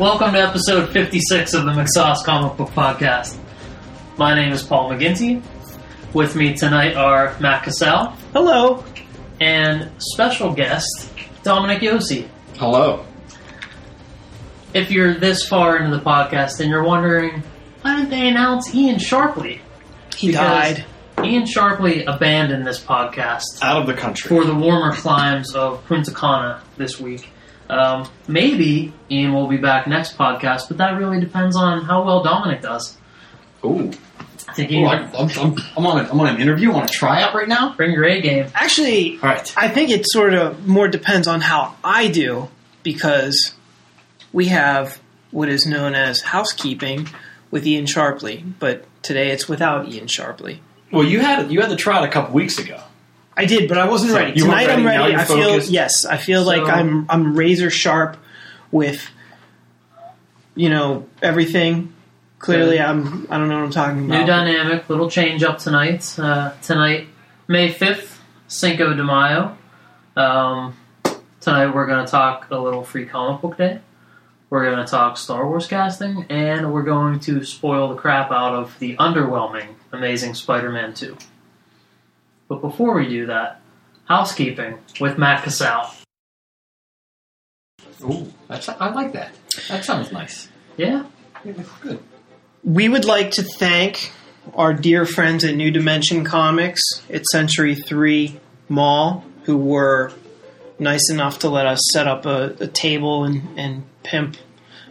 Welcome to episode 56 of the McSauce Comic Book Podcast. My name is Paul McGinty. With me tonight are Matt Cassell. Hello. And special guest, Dominic Yossi. Hello. If you're this far into the podcast and you're wondering, why didn't they announce Ian Sharpley? He died. Ian Sharpley abandoned this podcast. Out of the country. For the warmer climes of Punta Cana this week. Maybe Ian will be back next podcast, but that really depends on how well Dominic does. Ooh. I'm on an interview, on a tryout right now. Bring your A game. Actually, all right. I think it sort of more depends on how I do, because we have what is known as housekeeping with Ian Sharpley, but today it's without Ian Sharpley. Well, you had the tryout a couple weeks ago. I did, but I wasn't ready. Tonight I'm ready. I feel like I'm razor sharp with, everything. Clearly, yeah. I don't know what I'm talking about. New dynamic, little change up tonight. Tonight, May 5th, Cinco de Mayo. Tonight we're going to talk a little Free Comic Book Day. We're going to talk Star Wars casting, and we're going to spoil the crap out of the underwhelming Amazing Spider-Man 2. But before we do that, housekeeping with Matt Cassell. Ooh, I like that. That sounds nice. Yeah? Yeah, that's good. We would like to thank our dear friends at New Dimension Comics at Century 3 Mall, who were nice enough to let us set up a table and pimp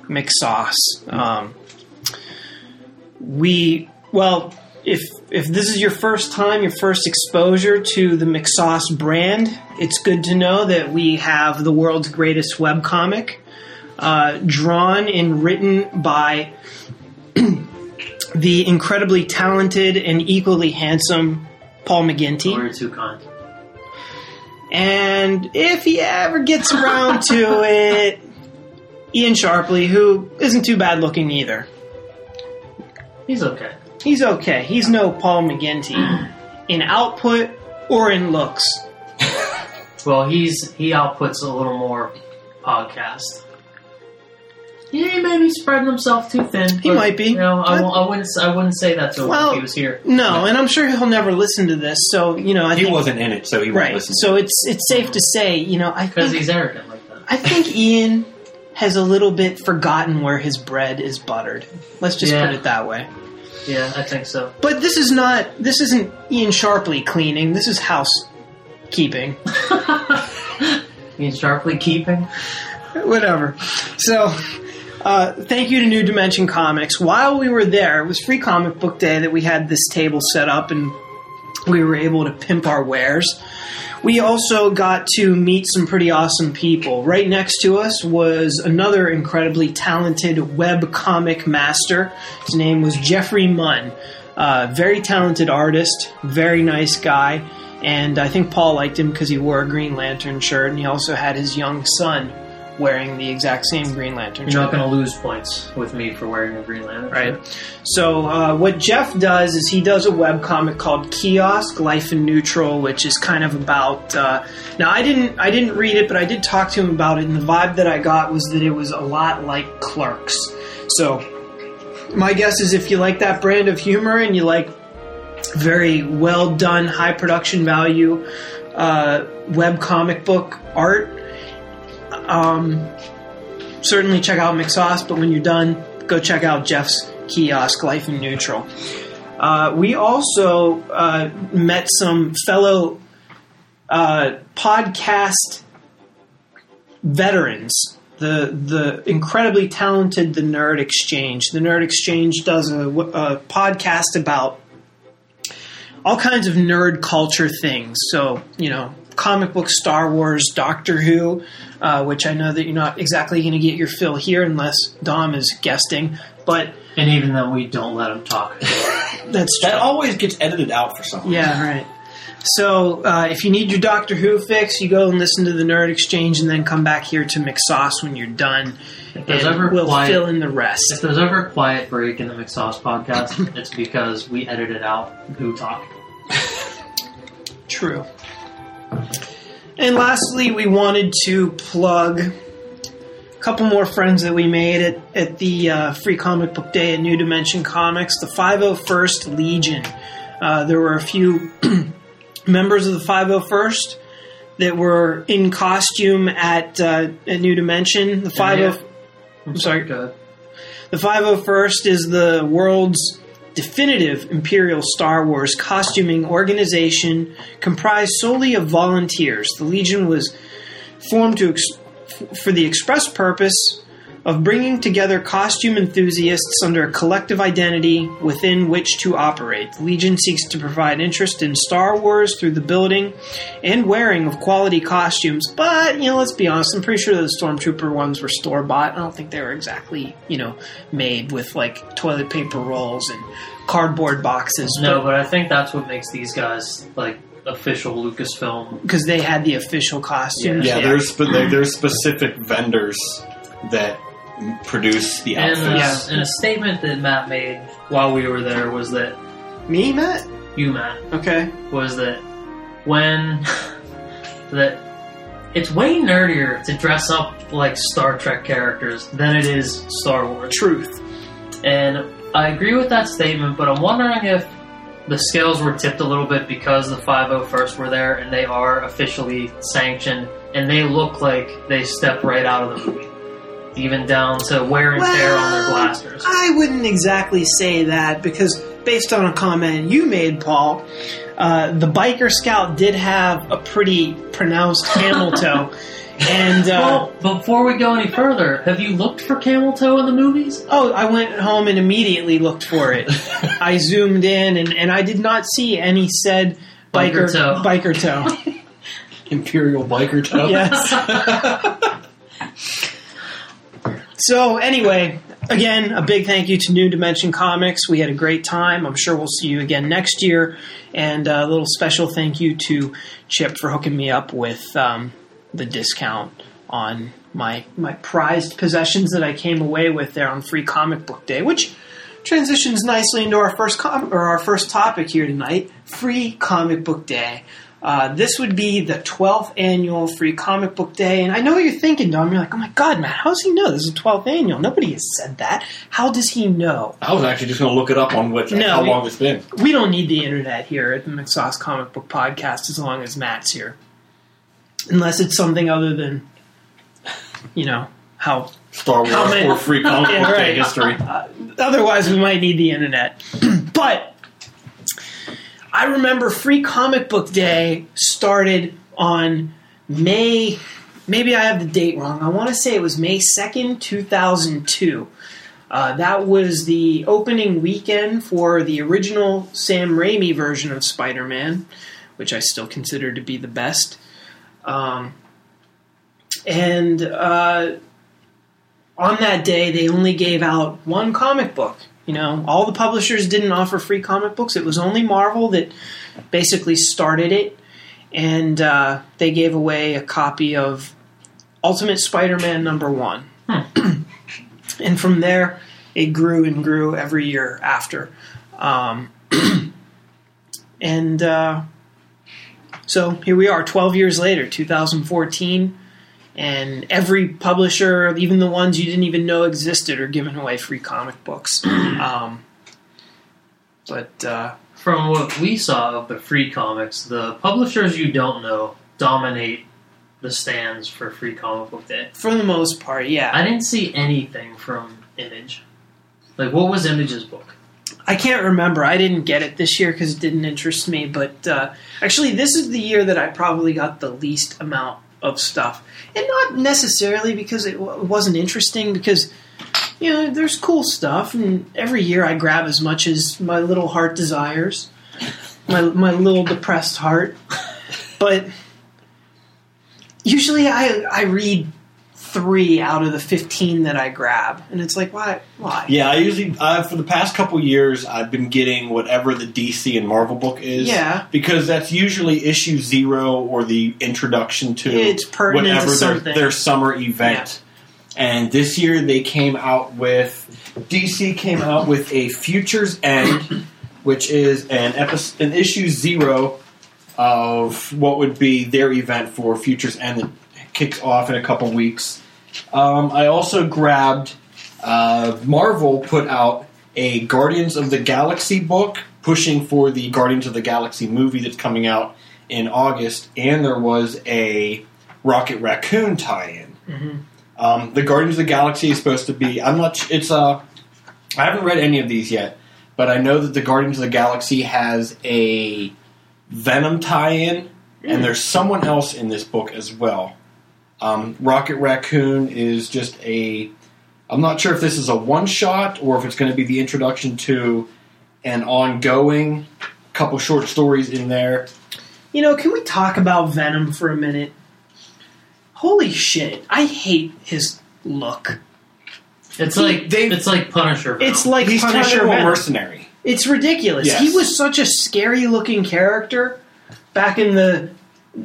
McSauce. If this is your first time, your first exposure to the McSauce brand, it's good to know that we have the world's greatest webcomic, drawn and written by the incredibly talented and equally handsome Paul McGinty. Or too kind. And if he ever gets around to it, Ian Sharpley, who isn't too bad looking either. He's okay. He's no Paul McGinty in output or in looks. Well, he outputs a little more podcast. He may be spreading himself too thin. He might be. I wouldn't say that to him if he was here. No, and I'm sure he'll never listen to this. So I think he wasn't in it, so he won't listen. So it's safe to say, because he's arrogant like that. I think Ian has a little bit forgotten where his bread is buttered. Let's just put it that way. Yeah, I think so. But this isn't Ian Sharpley cleaning. This is housekeeping. Ian Sharpley keeping? Whatever. So, thank you to New Dimension Comics. While we were there, it was Free Comic Book Day that we had this table set up and we were able to pimp our wares. We also got to meet some pretty awesome people. Right next to us was another incredibly talented webcomic master. His name was Jeffrey Munn. Very talented artist, very nice guy, and I think Paul liked him because he wore a Green Lantern shirt, and he also had his young son wearing the exact same Green Lantern shirt. You're not going to lose points with me for wearing a Green Lantern shirt. Right. So what Jeff does is he does a webcomic called Kiosk, Life in Neutral, which is kind of about... now, I didn't read it, but I did talk to him about it, and the vibe that I got was that it was a lot like Clerks. So my guess is if you like that brand of humor and you like very well-done, high production value webcomic book art... certainly check out McSauce, but when you're done, go check out Jeff's Kiosk, Life in Neutral. We also met some fellow podcast veterans, the incredibly talented The Nerd Exchange. The Nerd Exchange does a podcast about all kinds of nerd culture things, so, comic book, Star Wars, Doctor Who, which I know that you're not exactly going to get your fill here unless Dom is guesting. And even though we don't let him talk. That's true. That always gets edited out for some reason. Yeah, right. So if you need your Doctor Who fix, you go and listen to the Nerd Exchange and then come back here to McSauce when you're done. We'll fill in the rest. If there's ever a quiet break in the McSauce podcast, it's because we edited out Who Talk. True. And lastly, we wanted to plug couple more friends that we made at the Free Comic Book Day at New Dimension Comics, the 501st Legion. There were a few members of the 501st that were in costume at New Dimension. The 501st... I'm sorry. God. The 501st is the world's definitive Imperial Star Wars costuming organization comprised solely of volunteers. The Legion was formed to for the express purpose of bringing together costume enthusiasts under a collective identity within which to operate. The Legion seeks to provide interest in Star Wars through the building and wearing of quality costumes. But, let's be honest, I'm pretty sure those Stormtrooper ones were store-bought. I don't think they were exactly, made with, toilet paper rolls and cardboard boxes. No, but I think that's what makes these guys, official Lucasfilm. Because they had the official costumes. Yeah, there's specific vendors that... produce the outfits. And a statement that Matt made while we were there was that... Me, Matt? You, Matt. Okay. Was that it's way nerdier to dress up like Star Trek characters than it is Star Wars. Truth. And I agree with that statement, but I'm wondering if the scales were tipped a little bit because the 501st were there and they are officially sanctioned and they look like they step right out of the movie. Even down to wear and tear on their blasters. I wouldn't exactly say that, because based on a comment you made, Paul, the biker scout did have a pretty pronounced camel toe. And well, before we go any further, have you looked for camel toe in the movies? Oh, I went home and immediately looked for it. I zoomed in, and I did not see any said biker toe. Imperial biker toe? Yes. So, anyway, again, a big thank you to New Dimension Comics. We had a great time. I'm sure we'll see you again next year. And a little special thank you to Chip for hooking me up with the discount on my prized possessions that I came away with there on Free Comic Book Day, which transitions nicely into our first topic here tonight, Free Comic Book Day. This would be the 12th annual Free Comic Book Day. And I know what you're thinking, Dom. You're like, oh my God, Matt, how does he know this is the 12th annual? Nobody has said that. How does he know? I was actually just going to look it up on how long it's been. We don't need the internet here at the McSauce Comic Book Podcast as long as Matt's here. Unless it's something other than, how... Star Wars or Free Comic Book Day history. Otherwise, we might need the internet. But... I remember Free Comic Book Day started on May... Maybe I have the date wrong. I want to say it was May 2nd, 2002. That was the opening weekend for the original Sam Raimi version of Spider-Man, which I still consider to be the best. On that day, they only gave out one comic book. All the publishers didn't offer free comic books. It was only Marvel that basically started it. And they gave away a copy of Ultimate Spider-Man #1. And from there, it grew and grew every year after. So here we are, 12 years later, 2014. And every publisher, even the ones you didn't even know existed, are giving away free comic books. From what we saw of the free comics, the publishers you don't know dominate the stands for Free Comic Book Day. For the most part, yeah. I didn't see anything from Image. What was Image's book? I can't remember. I didn't get it this year because it didn't interest me. But actually, this is the year that I probably got the least amount of stuff. And not necessarily because it wasn't interesting, because, there's cool stuff, and every year I grab as much as my little heart desires, my little depressed heart. But usually I read 3 out of the 15 that I grab, and it's like, why? Yeah, I usually, for the past couple years, I've been getting whatever the DC and Marvel book is. Yeah. Because that's usually issue 0 or the introduction to their summer event. Yeah. And this year they DC came out with a Future's End, which is an issue 0 of what would be their event for Future's End, that kicks off in a couple weeks. I also grabbed... Marvel put out a Guardians of the Galaxy book pushing for the Guardians of the Galaxy movie that's coming out in August, and there was a Rocket Raccoon tie-in. Mm-hmm. The Guardians of the Galaxy is supposed to be... I haven't read any of these yet, but I know that the Guardians of the Galaxy has a Venom tie-in, and there's someone else in this book as well. Rocket Raccoon is just a... I'm not sure if this is a one-shot or if it's going to be the introduction to an ongoing couple short stories in there. You know, can we talk about Venom for a minute? Holy shit, I hate his look. It's like Punisher Venom. It's like he's Punisher or mercenary. It's ridiculous. Yes. He was such a scary-looking character back in the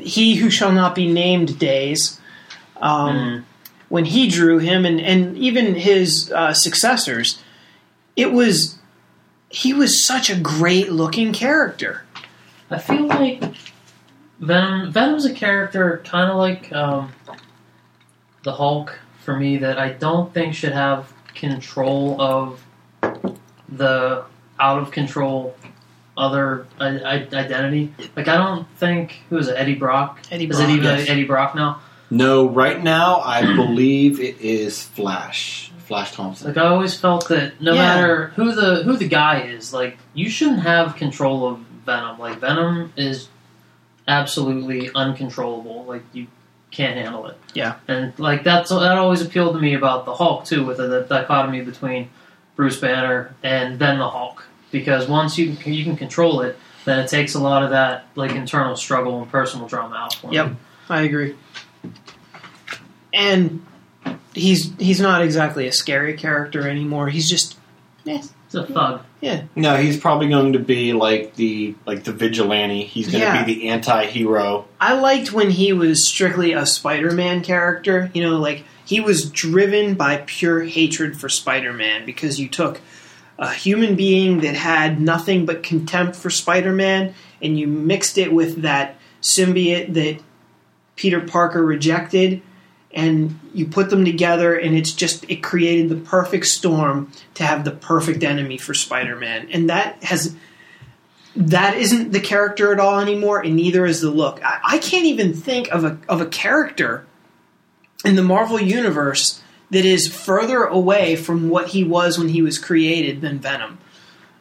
He Who Shall Not Be Named days. When he drew him, and even his successors, he was such a great-looking character. I feel like Venom's a character kind of like the Hulk, for me, that I don't think should have control of the out-of-control other identity. Like, I don't think... Who is it? Eddie Brock? Is it even Eddie Brock now? No, right now I believe it is Flash Thompson. Like I always felt that matter who the guy is, like you shouldn't have control of Venom. Like Venom is absolutely uncontrollable. Like you can't handle it. Yeah, and like that always appealed to me about the Hulk too, with the dichotomy between Bruce Banner and then the Hulk, because once you can control it, then it takes a lot of that like internal struggle and personal drama out for him. Yep, I agree. And he's not exactly a scary character anymore. He's just it's a thug. Yeah. No, he's probably going to be like the vigilante. He's going to be the anti-hero. I liked when he was strictly a Spider-Man character. You know, like he was driven by pure hatred for Spider-Man, because you took a human being that had nothing but contempt for Spider-Man and you mixed it with that symbiote that Peter Parker rejected. And you put them together, and it created the perfect storm to have the perfect enemy for Spider-Man. And that isn't the character at all anymore, and neither is the look. I can't even think of a character in the Marvel Universe that is further away from what he was when he was created than Venom.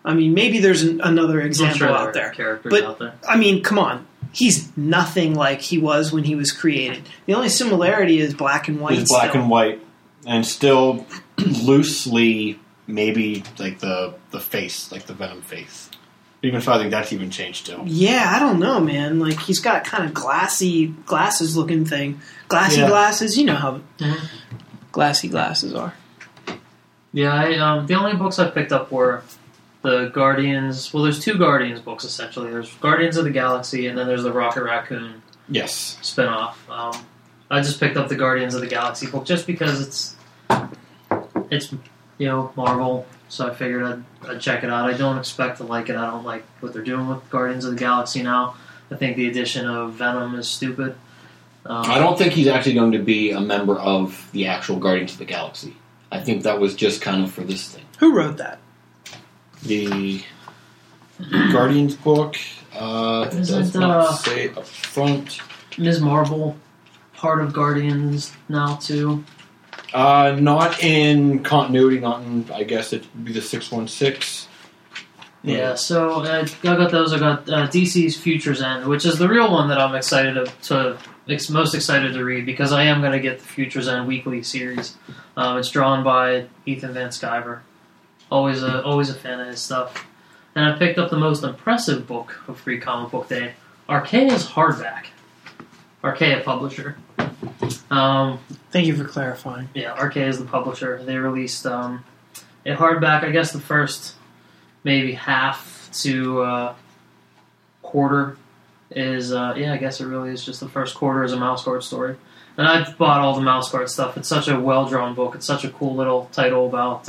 I mean, maybe there's another example out there. I mean, come on. He's nothing like he was when he was created. The only similarity is black and white. It's black and white, and still loosely maybe like the face, like the Venom face. Even if I think that's even changed too. Yeah, I don't know, man. Like he's got kind of glasses looking thing. Glasses, you know how glassy glasses are. Yeah, the only books I picked up were the Guardians... Well, there's two Guardians books, essentially. There's Guardians of the Galaxy, and then there's the Rocket Raccoon spinoff. I just picked up the Guardians of the Galaxy book just because it's Marvel, so I figured I'd check it out. I don't expect to like it. I don't like what they're doing with Guardians of the Galaxy now. I think the addition of Venom is stupid. I don't think he's actually going to be a member of the actual Guardians of the Galaxy. I think that was just kind of for this thing. Who wrote that? The Guardians book does not say up front. Ms. Marvel part of Guardians now too? Not in continuity, not in, I guess it would be the 616. Yeah, so I got those. I got DC's Future's End, which is the real one that I'm most excited to read, because I am going to get the Future's End weekly series. It's drawn by Ethan Van Sciver. Always a fan of his stuff. And I picked up the most impressive book of Free Comic Book Day, Archaea's Hardback. Archaea Publisher. Thank you for clarifying. Yeah, Archaea is the publisher. They released a hardback, I guess the first maybe half to quarter is... I guess it really is just the first quarter is a Mouse Guard story. And I've bought all the Mouse Guard stuff. It's such a well-drawn book. It's such a cool little title about...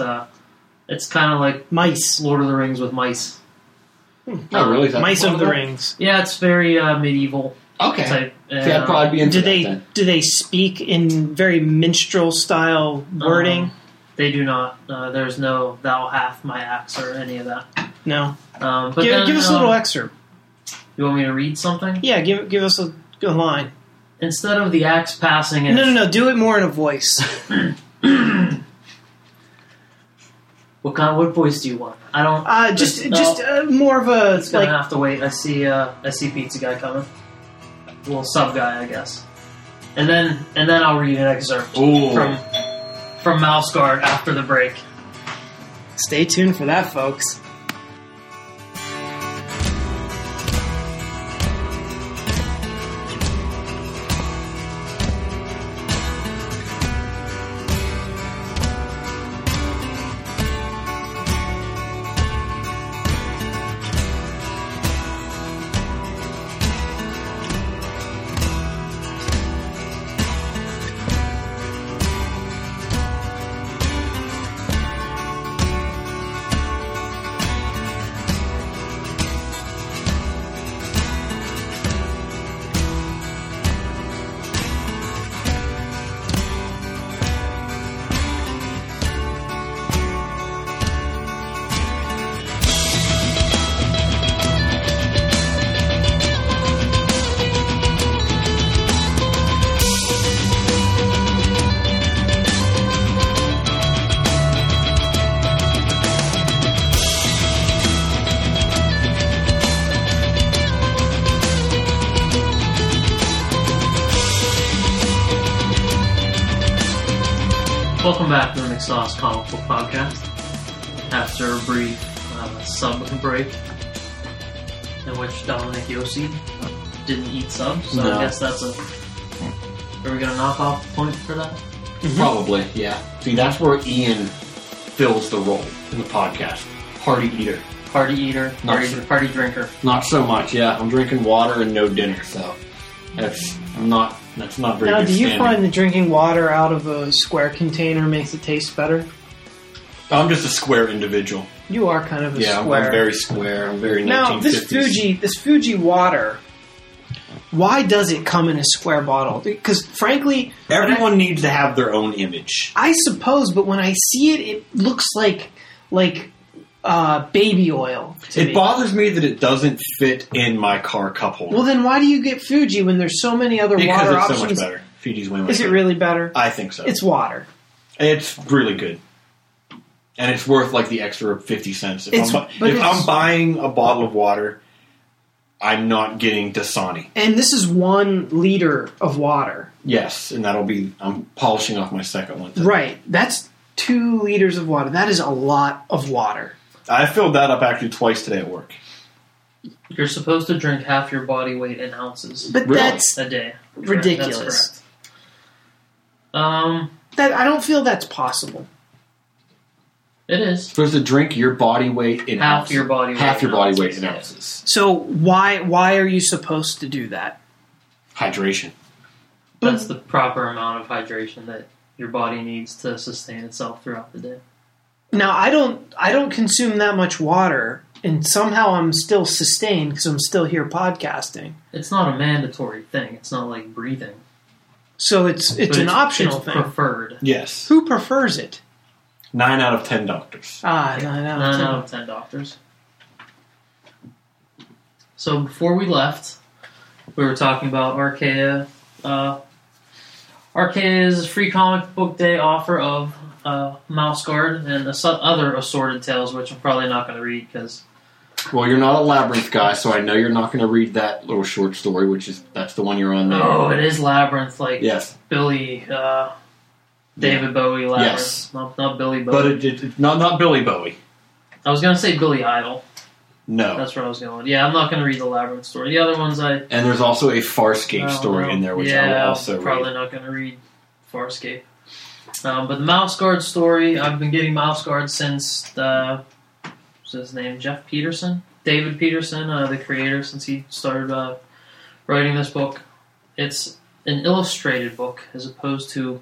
it's kind of like mice, Lord of the Rings with mice. Oh, really? Mice of the Rings. Yeah, it's very medieval. Okay. Type See, I'd probably be into do they speak in very minstrel style wording? They do not. There's no "thou half my axe" or any of that. No. But give us a little excerpt. You want me to read something? Yeah, give us a line. Instead of the axe passing it. No, do it more in a voice. What voice do you want? I don't. More of a. It's gonna have to wait. I see Pizza Guy coming. Well, sub guy, I guess. And then I'll read an excerpt from Mouse Guard after the break. Stay tuned for that, folks. Back to the McSauce Comic Book Podcast after a brief sub break in which Dominic Yossi didn't eat sub, so no. I guess that's a... Are we going to knock off a point for that? Mm-hmm. Probably, yeah. See, that's where Ian fills the role in the podcast. Party drinker. Not so much, yeah. I'm drinking water and no dinner, so that's not very good. Now, do you find that drinking water out of a square container makes it taste better? I'm just a square individual. You are kind of a square. Yeah, I'm very square. I'm very 1950s. Now, this Fuji water, why does it come in a square bottle? Because, frankly... Everyone needs to have their own image. I suppose, but when I see it, it looks like baby oil. It bothers me that it doesn't fit in my car cup holder. Well, then why do you get Fuji when there's so many other water options? Because it's so much better. Fuji's way more. Is it really better? I think so. It's water. It's really good. And it's worth the extra 50 cents. If I'm buying a bottle of water, I'm not getting Dasani. And this is 1 liter of water. Yes, and I'm polishing off my second one today. Right. That's 2 liters of water. That is a lot of water. I filled that up actually twice today at work. You're supposed to drink half your body weight in ounces. But that's a day. Ridiculous. Right? That's correct. I don't feel that's possible. It is. Supposed to drink your body weight in half ounces. Half your body weight in ounces. So why are you supposed to do that? Hydration. That's the proper amount of hydration that your body needs to sustain itself throughout the day. Now, I don't consume that much water, and somehow I'm still sustained because I'm still here podcasting. It's not a mandatory thing. It's not like breathing. So it's an optional thing. It's preferred. Yes. Who prefers it? 9 out of 10 doctors. Nine out of ten doctors. So before we left, we were talking about Archaea. Archaea's Free Comic Book Day offer of Mouse Guard and other assorted tales, which I'm probably not going to read because... Well, you're not a Labyrinth guy, so I know you're not going to read that little short story, that's the one you're on now. Oh, it is Labyrinth, yes. David Bowie Labyrinth. Yes. Not Billy Bowie. But it's not Billy Bowie. I was going to say Billy Idol. No. That's where I was going. Yeah, I'm not going to read the Labyrinth story. The other ones I... And there's also a Farscape story in there, which I will also read. Yeah, I'm probably not going to read Farscape. But the Mouse Guard story, I've been getting Mouse Guard since... What's his name? Jeff Peterson? David Peterson, the creator, since he started writing this book. It's an illustrated book as opposed to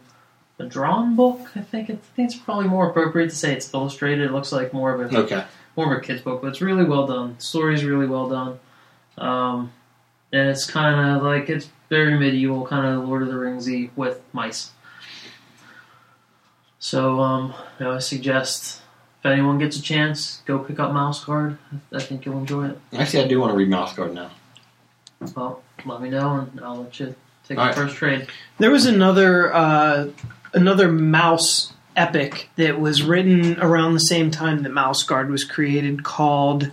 a drawn book, I think. I think it's probably more appropriate to say it's illustrated. It looks like more of a... Okay. More of a kid's book, but it's really well done. The story's really well done. And it's kind of like, it's very medieval, kind of Lord of the Ringsy with mice. So, I always suggest, if anyone gets a chance, go pick up Mouse Guard. I think you'll enjoy it. Actually, I do want to read Mouse Guard now. Well, let me know, and I'll let you take the first trade. There was another mouse epic that was written around the same time that Mouse Guard was created, called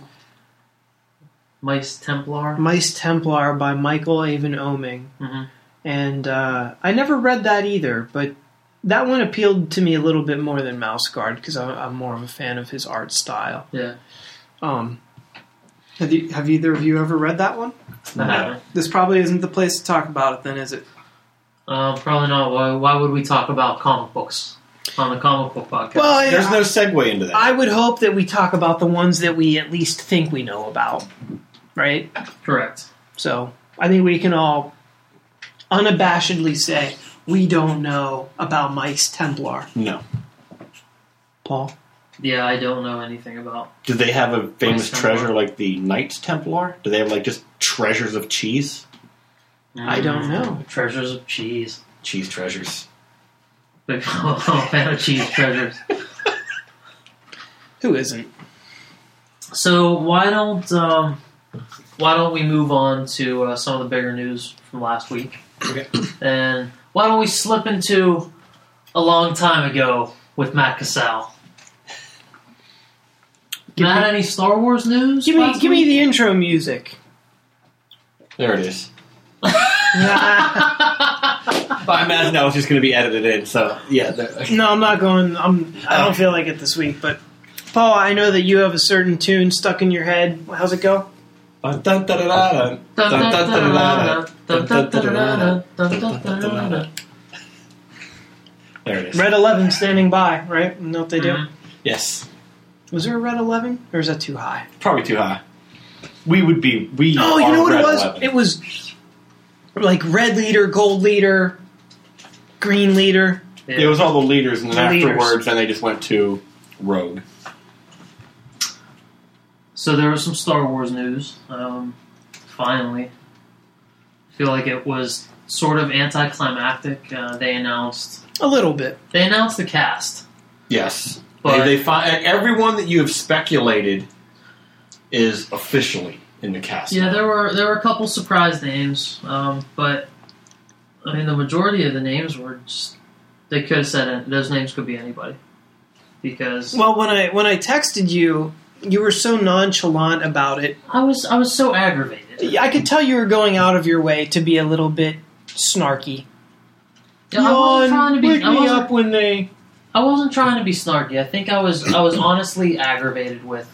Mice Templar. Mice Templar by Michael Avon Oeming. Mm-hmm. And I never read that either, but that one appealed to me a little bit more than Mouse Guard because I'm more of a fan of his art style. Yeah. Have either of you ever read that one? No. This probably isn't the place to talk about it then, is it? Probably not. Why would we talk about comic books on the comic book podcast? Well, yeah, there's no segue into that. I would hope that we talk about the ones that we at least think we know about. Right? Correct. So, I think we can all unabashedly say we don't know about Mice Templar. No. Paul? Yeah, I don't know anything about. Do they have a famous treasure like the Knights Templar? Do they have like just treasures of cheese? I don't know. Treasures of cheese. Cheese treasures. Big fan of cheese treasures. Who isn't? So why don't we move on to some of the bigger news from last week? Okay. And why don't we slip into a long time ago with Matt Cassell? Not any Star Wars news? Give me the intro music. There it is. I imagine that was just going to be edited in. So yeah. No, I'm not going. I don't feel like it this week. But Paul, I know that you have a certain tune stuck in your head. How's it go? There it is. Red 11 standing by. Right? You know what they do? Yes. Was there a Red 11? Or is that too high? Probably too high. Oh, you know what it was? 11. It was like red leader, gold leader, green leader. Yeah. It was all the leaders, and then afterwards, then they just went to rogue. So there was some Star Wars news. Finally. I feel like it was sort of anticlimactic. They announced the cast. Yes. But they find everyone that you have speculated is officially in the cast. Yeah, there were a couple surprise names, but I mean the majority of the names were just, they could have said it, those names could be anybody. Because when I texted you, you were so nonchalant about it. I was so aggravated. I could tell you were going out of your way to be a little bit snarky. Yeah, I wasn't trying to be snarky. I think I was honestly aggravated with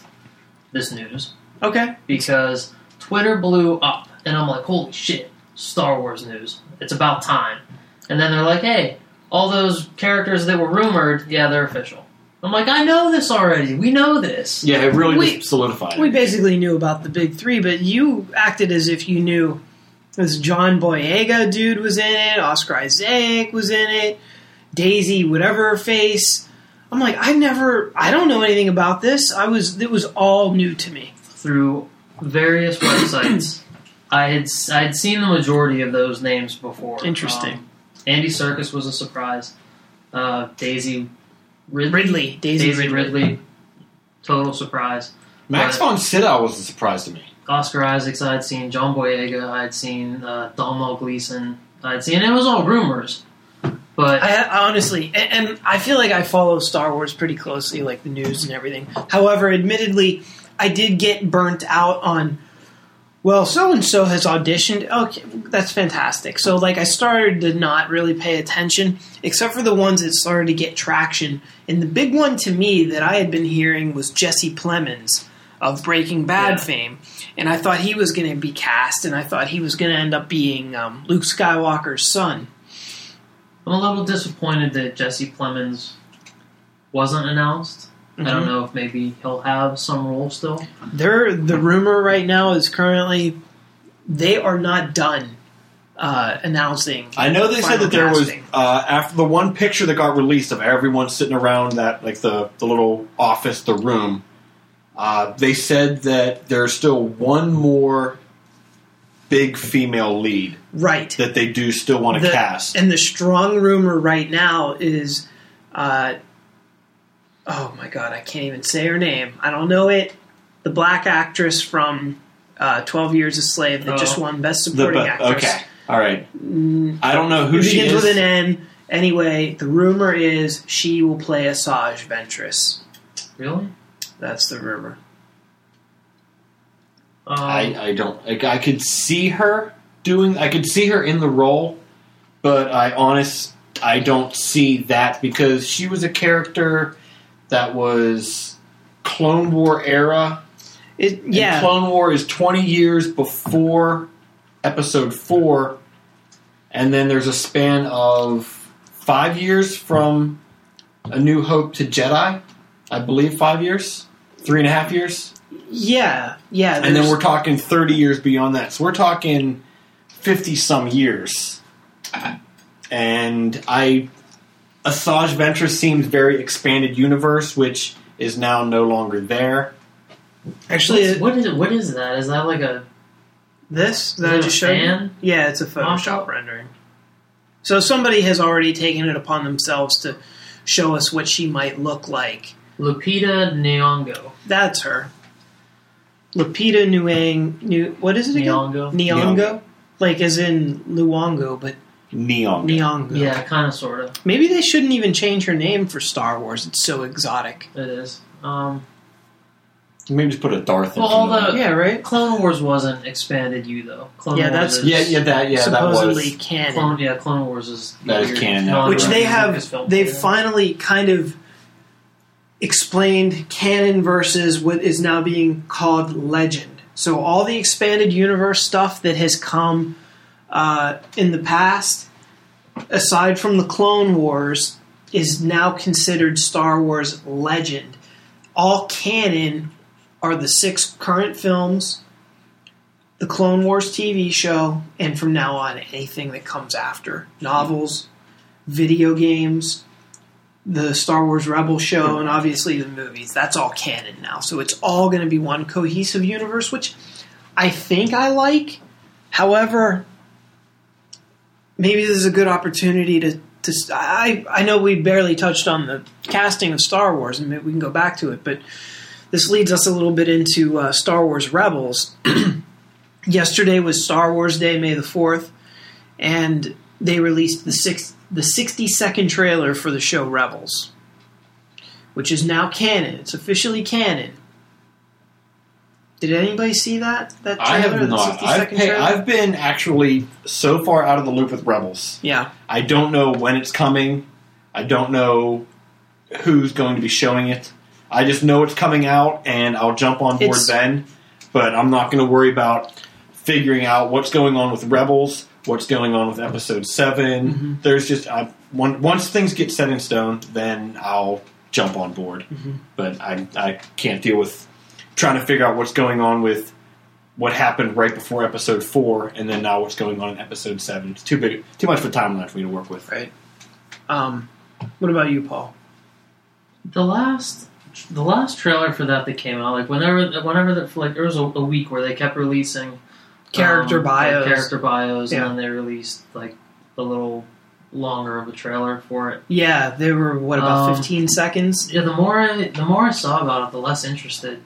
this news. Okay. Because Twitter blew up, and I'm like, holy shit, Star Wars news. It's about time. And then they're like, hey, all those characters that were rumored, yeah, they're official. I'm like, I know this already. We know this. Yeah, it really just solidified. We basically knew about the big three, but you acted as if you knew this John Boyega dude was in it, Oscar Isaac was in it, Daisy, whatever her face. I'm like, I don't know anything about this. It was all new to me. Through various websites, I had seen the majority of those names before. Interesting. Andy Serkis was a surprise. Daisy Ridley. Daisy Ridley. Total surprise. Max von Sydow was a surprise to me. Oscar Isaacs I had seen. John Boyega I had seen. Domhnall Gleeson I had seen. It was all rumors. But I honestly, and I feel like I follow Star Wars pretty closely, like the news and everything. However, admittedly, I did get burnt out on, well, so-and-so has auditioned. Okay, that's fantastic. So, like, I started to not really pay attention, except for the ones that started to get traction. And the big one to me that I had been hearing was Jesse Plemons of Breaking Bad fame. And I thought he was going to be cast, and I thought he was going to end up being Luke Skywalker's son. I'm a little disappointed that Jesse Plemons wasn't announced. Mm-hmm. I don't know if maybe he'll have some role still. The rumor right now is currently they are not done announcing. I know they said that there was after the one picture that got released of everyone sitting around that like the little office, the room. They said that there's still one more big female lead, right? That they do still want to cast. And the strong rumor right now is, oh my God, I can't even say her name. I don't know it. The black actress from 12 Years a Slave that just won Best Supporting Actress. Okay, all right. I don't know who she is. It begins with an N. Anyway, the rumor is she will play Asajj Ventress. Really? That's the rumor. I don't... I could see her doing... I could see her in the role, but I don't see that, because she was a character that was Clone War era. And Clone War is 20 years before Episode 4, and then there's a span of 5 years from A New Hope to Jedi. I believe 5 years. 3.5 years. Yeah. And then we're talking 30 years beyond that. So we're talking 50-some years. And Asajj Ventress seems very expanded universe, which is now no longer there. Actually, what is that? Is that like a... This that I just showed you? Yeah, it's a Photoshop rendering. So somebody has already taken it upon themselves to show us what she might look like. Lupita Nyong'o. That's her. Lupita Nyong'o. What is it again? Nyong'o. Like as in Luongo, but... Nyong'o. Yeah, kind of, sort of. Maybe they shouldn't even change her name for Star Wars. It's so exotic. It is. Maybe just put a Darth in. Well, although... Yeah, right? Clone Wars wasn't expanded you, though. Clone Wars is... Supposedly that was canon. Clone Wars is... That is canon. Which they have... They've finally kind of... explained canon versus what is now being called legend. So all the expanded universe stuff that has come in the past, aside from the Clone Wars, is now considered Star Wars legend. All canon are the 6 current films, the Clone Wars TV show, and from now on anything that comes after. Novels, video games, the Star Wars Rebels show, and obviously the movies. That's all canon now. So it's all going to be one cohesive universe, which I think I like. However, maybe this is a good opportunity to I know we barely touched on the casting of Star Wars, and maybe we can go back to it, but this leads us a little bit into Star Wars Rebels. Yesterday was Star Wars Day, May the 4th, and they released the 60-second trailer for the show Rebels, which is now canon. It's officially canon. Did anybody see that trailer? I have not. I've been actually so far out of the loop with Rebels. Yeah. I don't know when it's coming. I don't know who's going to be showing it. I just know it's coming out, and I'll jump on board then. But I'm not going to worry about figuring out what's going on with Rebels, what's going on with Episode 7. Mm-hmm. There's just... once things get set in stone, then I'll jump on board. Mm-hmm. But I can't deal with trying to figure out what's going on with what happened right before Episode 4, and then now what's going on in Episode 7. It's too much of a timeline for me to work with. Right. What about you, Paul? The last trailer for that came out, like whenever there was a week where they kept releasing character bios, yeah. And then they released like a little longer of a trailer for it. Yeah, they were about 15 seconds. Yeah, the more I saw about it, the less interested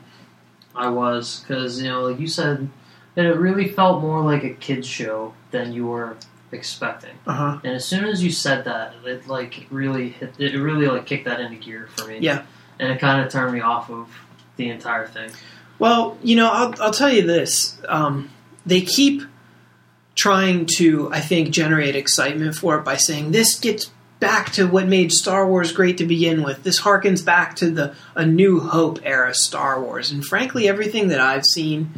I was, because like you said, that it really felt more like a kids show than you were expecting. Uh-huh. And as soon as you said that, it like really hit, it really like kicked that into gear for me. Yeah, and it kind of turned me off of the entire thing. Well, I'll tell you this. They keep trying to, I think, generate excitement for it by saying, this gets back to what made Star Wars great to begin with. This harkens back to the A New Hope era Star Wars. And frankly, everything that I've seen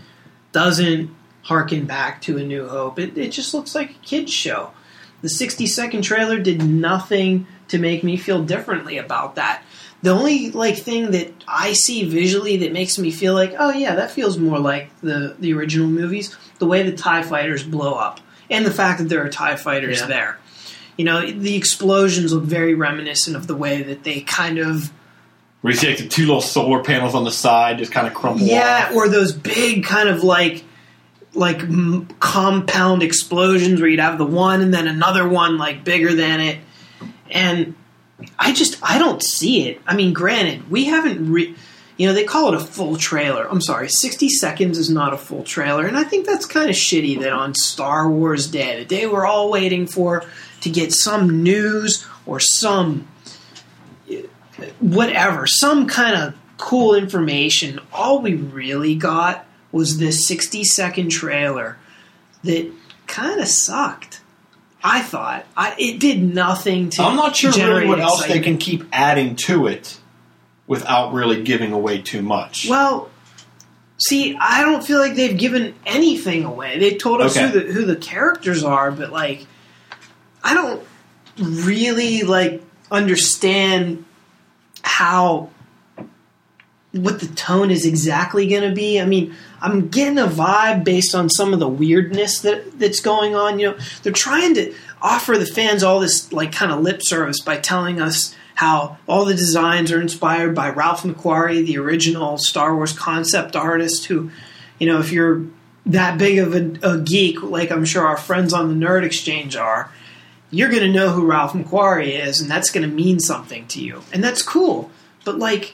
doesn't harken back to A New Hope. It just looks like a kid's show. The 60-second trailer did nothing to make me feel differently about that. The only thing that I see visually that makes me feel like, oh yeah, that feels more like the original movies, the way the TIE fighters blow up, and the fact that there are TIE fighters there. The explosions look very reminiscent of the way that they kind of... Where you see the two little solar panels on the side just kind of crumble off. Yeah, or those big kind of like compound explosions where you'd have the one and then another one like bigger than it. And I don't see it. I mean, granted, we haven't they call it a full trailer. I'm sorry, 60 seconds is not a full trailer, and I think that's kind of shitty that on Star Wars Day, the day we're all waiting for to get some news or some whatever, some kind of cool information, all we really got was this 60-second trailer that kind of sucked. I thought it did nothing to. I'm not sure really what else they can keep adding to it without really giving away too much. Well, see, I don't feel like they've given anything away. They told us who the characters are, but like, I don't really understand what the tone is exactly going to be. I mean, I'm getting a vibe based on some of the weirdness that's going on. You know, they're trying to offer the fans all this kind of lip service by telling us how all the designs are inspired by Ralph McQuarrie, the original Star Wars concept artist, who, you know, if you're that big of a geek, like I'm sure our friends on the Nerd Exchange are, you're going to know who Ralph McQuarrie is, and that's going to mean something to you. And that's cool. But I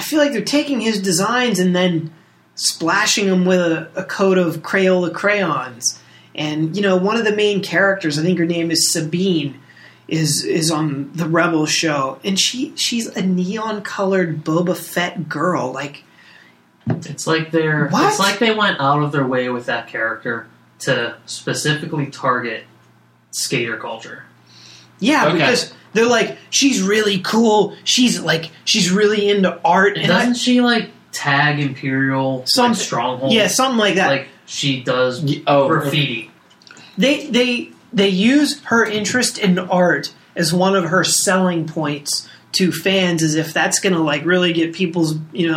feel like they're taking his designs and then splashing them with a coat of Crayola crayons. And, you know, one of the main characters, I think her name is Sabine, is on the Rebels show. And she's a neon-colored Boba Fett girl. It's like they went out of their way with that character to specifically target skater culture. Yeah, okay. Because they're like, she's really cool. She's really into art. And doesn't she tag Imperial Stronghold? Yeah, something like that. Like she does graffiti. They use her interest in art as one of her selling points to fans, as if that's going to really get people's they're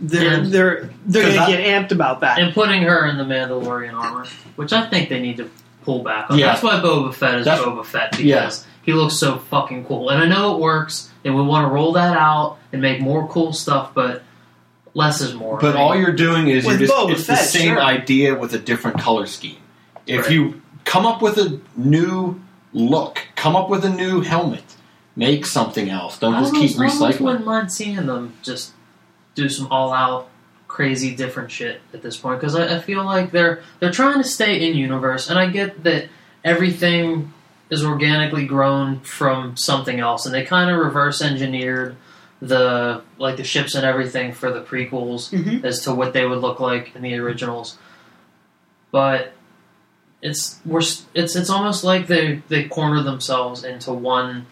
going to get amped about that. And putting her in the Mandalorian armor, which I think they need to pull back on. Yeah. That's why Boba Fett is Boba Fett, because. Yeah. He looks so fucking cool. And I know it works, and we want to roll that out and make more cool stuff, but less is more. But all you're doing is it's the same idea with a different color scheme. If you come up with a new look, come up with a new helmet, make something else. Don't just keep recycling. I wouldn't mind seeing them just do some all-out crazy different shit at this point, because I feel like they're trying to stay in-universe, and I get that everything is organically grown from something else, and they kind of reverse engineered the ships and everything for the prequels as to what they would look like in the originals. But it's almost like they corner themselves into one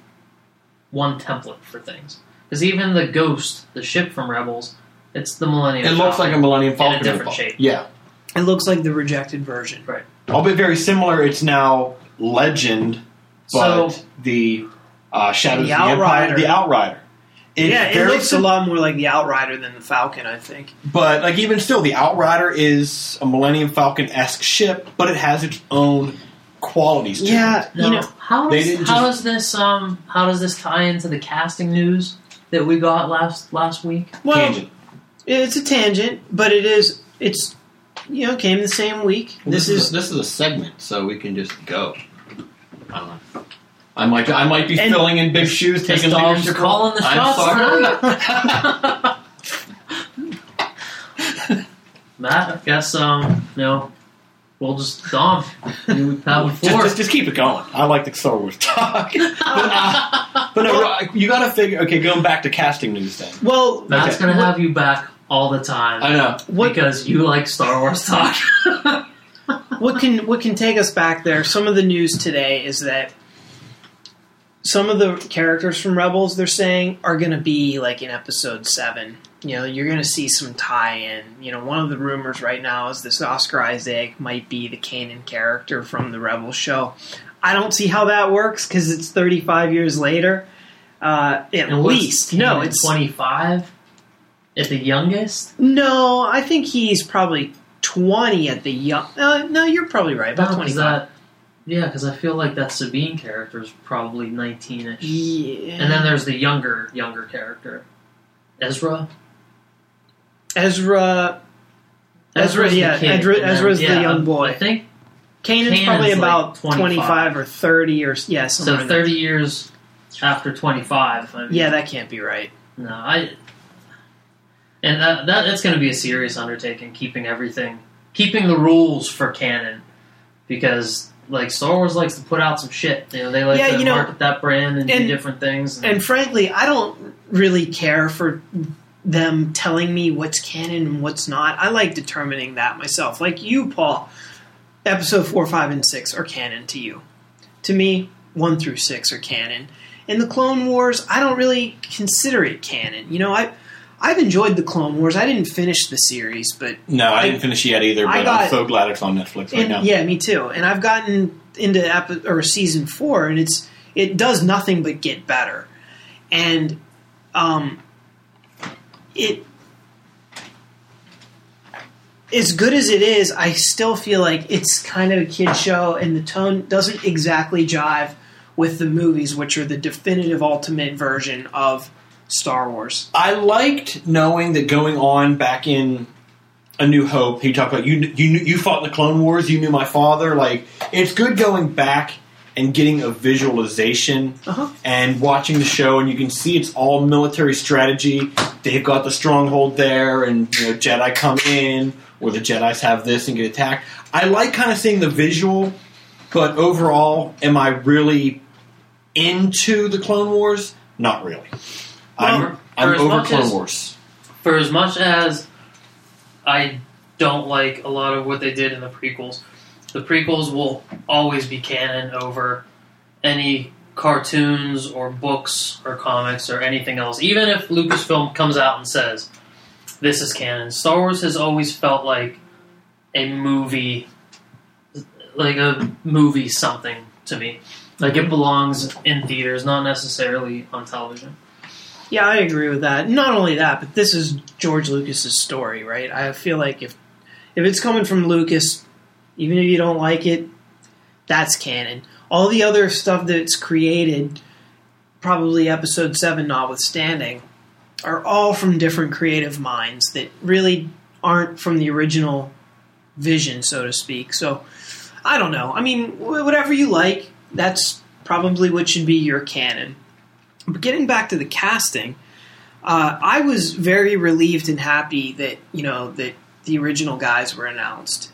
template for things. Because even the Ghost, the ship from Rebels, it's the Millennium. It looks like a Millennium Falcon in a different shape. Yeah, it looks like the rejected version. Right. Albeit very similar. It's now Legend, but the Shadows of the Empire, the Outrider. It looks a lot more like the Outrider than the Falcon, I think. But even still, the Outrider is a Millennium Falcon-esque ship, but it has its own qualities to it. Yeah, how does this tie into the casting news that we got last week? Well, tangent. It's a tangent, but it's. You know, came the same week. Well, this is a segment, so we can just go. I don't know. I might be filling in big shoes, taking leadership. You're calling the shots. I'm sorry, Matt. I guess we'll just Dom. Just keep it going. I like the Star Wars talk, but you got to figure. Okay, going back to casting news then. Well, Matt's going to have you back all the time. I know. Because you like Star Wars talk. What can take us back there, some of the news today is that some of the characters from Rebels, they're saying, are going to be in Episode 7. You know, you're going to see some tie-in. You know, one of the rumors right now is this Oscar Isaac might be the Kanan character from the Rebels show. I don't see how that works, because it's 35 years later. It's 25? At the youngest? No, I think he's probably 20 at the young. No, you're probably right. About 25. Because I feel like that Sabine character is probably 19-ish. Yeah. And then there's the younger character, Ezra. Ezra's the young boy. I think Kanan's probably about like 25 or 30 or yeah. So 30 years after 25. I mean, yeah, that can't be right. No, and that's going to be a serious undertaking. Keeping the rules for canon, because like Star Wars likes to put out some shit. You know, they like to market that brand and do different things. And frankly, I don't really care for them telling me what's canon and what's not. I like determining that myself. Like you, Paul, episode 4, 5, and 6 are canon to you. To me, 1 through 6 are canon. And the Clone Wars, I don't really consider it canon. You know, I've enjoyed the Clone Wars. I didn't finish the series, but no, I didn't finish it yet either. But I'm so glad it's on Netflix right now. Yeah, me too. And I've gotten into season 4, and it does nothing but get better. And it, as good as it is, I still feel like it's kind of a kid show, and the tone doesn't exactly jive with the movies, which are the definitive ultimate version of Star Wars. I liked knowing that going on back in A New Hope, he talked about you fought in the Clone Wars, you knew my father. Like, it's good going back and getting a visualization and watching the show, and you can see it's all military strategy. They've got the stronghold there, and you know, Jedi come in, or the Jedis have this and get attacked. I like kind of seeing the visual, but overall, am I really into the Clone Wars? Not really. Well, I'm over Clone Wars. For as much as I don't like a lot of what they did in the prequels will always be canon over any cartoons or books or comics or anything else. Even if Lucasfilm comes out and says, this is canon, Star Wars has always felt like a movie, something to me. Like it belongs in theaters, not necessarily on television. Yeah, I agree with that. Not only that, but this is George Lucas's story, right? I feel like if it's coming from Lucas, even if you don't like it, that's canon. All the other stuff that's created, probably Episode 7 notwithstanding, are all from different creative minds that really aren't from the original vision, so to speak. So, I don't know. I mean, whatever you like, that's probably what should be your canon. But getting back to the casting, I was very relieved and happy that, you know, that the original guys were announced.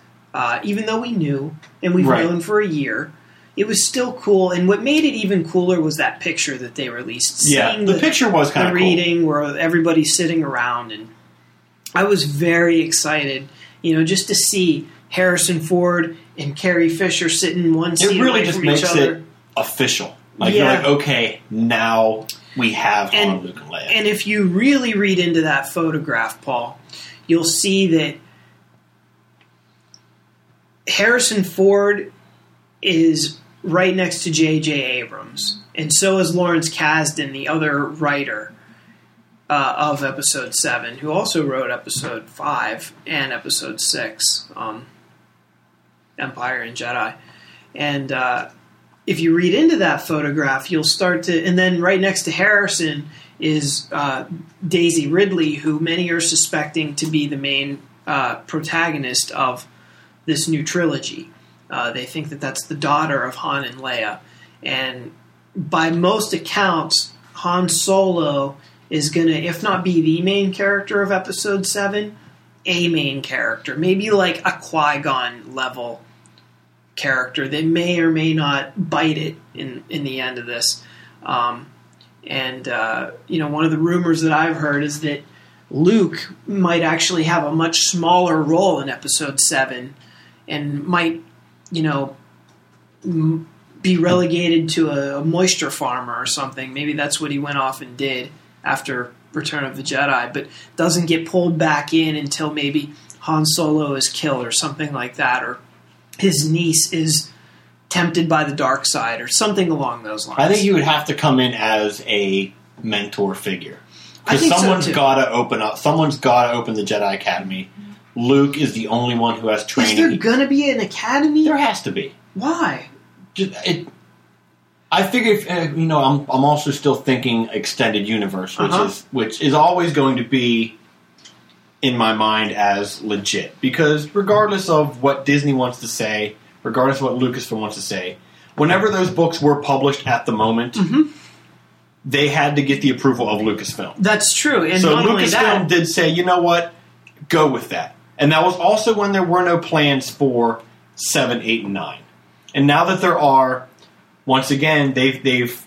Even though we knew, and we've known for a year, it was still cool. And what made it even cooler was that picture that they released. Yeah, the picture was kind of cool. The reading where everybody's sitting around. And I was very excited, you know, just to see Harrison Ford and Carrie Fisher sitting in one seat away from each other. It really just makes it official. Like, yeah. You're like, okay, now we have Han, Luke, and Leia. And if you really read into that photograph, Paul, you'll see that Harrison Ford is right next to J.J. Abrams, and so is Lawrence Kasdan, the other writer of Episode 7, who also wrote Episode 5 and Episode 6, Empire and Jedi. And, if you read into that photograph, you'll start to... And then right next to Harrison is Daisy Ridley, who many are suspecting to be the main protagonist of this new trilogy. They think that that's the daughter of Han and Leia. And by most accounts, Han Solo is going to, if not be the main character of Episode 7, a main character. Maybe like a Qui-Gon level character. They may or may not bite it in the end of this. You know, one of the rumors that I've heard is that Luke might actually have a much smaller role in Episode 7 and might, you know, be relegated to a moisture farmer or something. Maybe that's what he went off and did after Return of the Jedi, but doesn't get pulled back in until maybe Han Solo is killed or something like that, or his niece is tempted by the dark side or something along those lines. I think you would have to come in as a mentor figure. Because someone's gotta open the Jedi Academy. Luke is the only one who has training. Is there gonna be an academy? There has to be. Why? I figure I'm also still thinking extended universe, which is always going to be in my mind as legit. Because regardless of what Disney wants to say, regardless of what Lucasfilm wants to say, whenever those books were published at the moment, mm-hmm. they had to get the approval of Lucasfilm. That's true. And so Lucasfilm did say, you know what, go with that. And that was also when there were no plans for 7, 8, and 9. And now that there are, once again, they've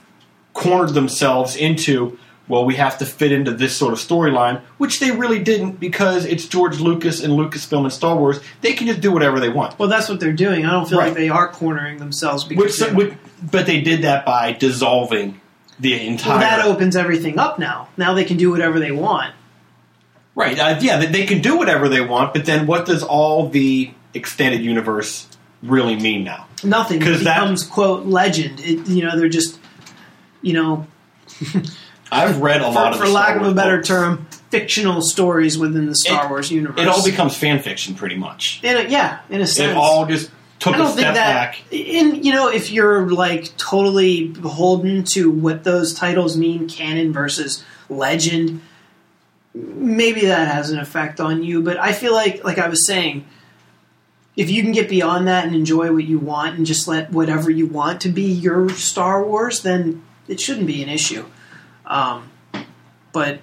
cornered themselves into, well, we have to fit into this sort of storyline, which they really didn't, because it's George Lucas and Lucasfilm and Star Wars. They can just do whatever they want. Well, that's what they're doing. I don't feel like they are cornering themselves. Because but they did that by dissolving the entire... Well, that opens everything up now. Now they can do whatever they want. Right. Yeah, they can do whatever they want, but then what does all the extended universe really mean now? Nothing. It becomes, quote, legend. They're just, I've read a lot of the Star Wars, for lack of a better term, fictional stories within the Star Wars universe. It all becomes fan fiction, pretty much. In a sense. It all just took a step back. And, if you're, totally beholden to what those titles mean, canon versus legend, maybe that has an effect on you. But I feel like I was saying, if you can get beyond that and enjoy what you want and just let whatever you want to be your Star Wars, then it shouldn't be an issue. But,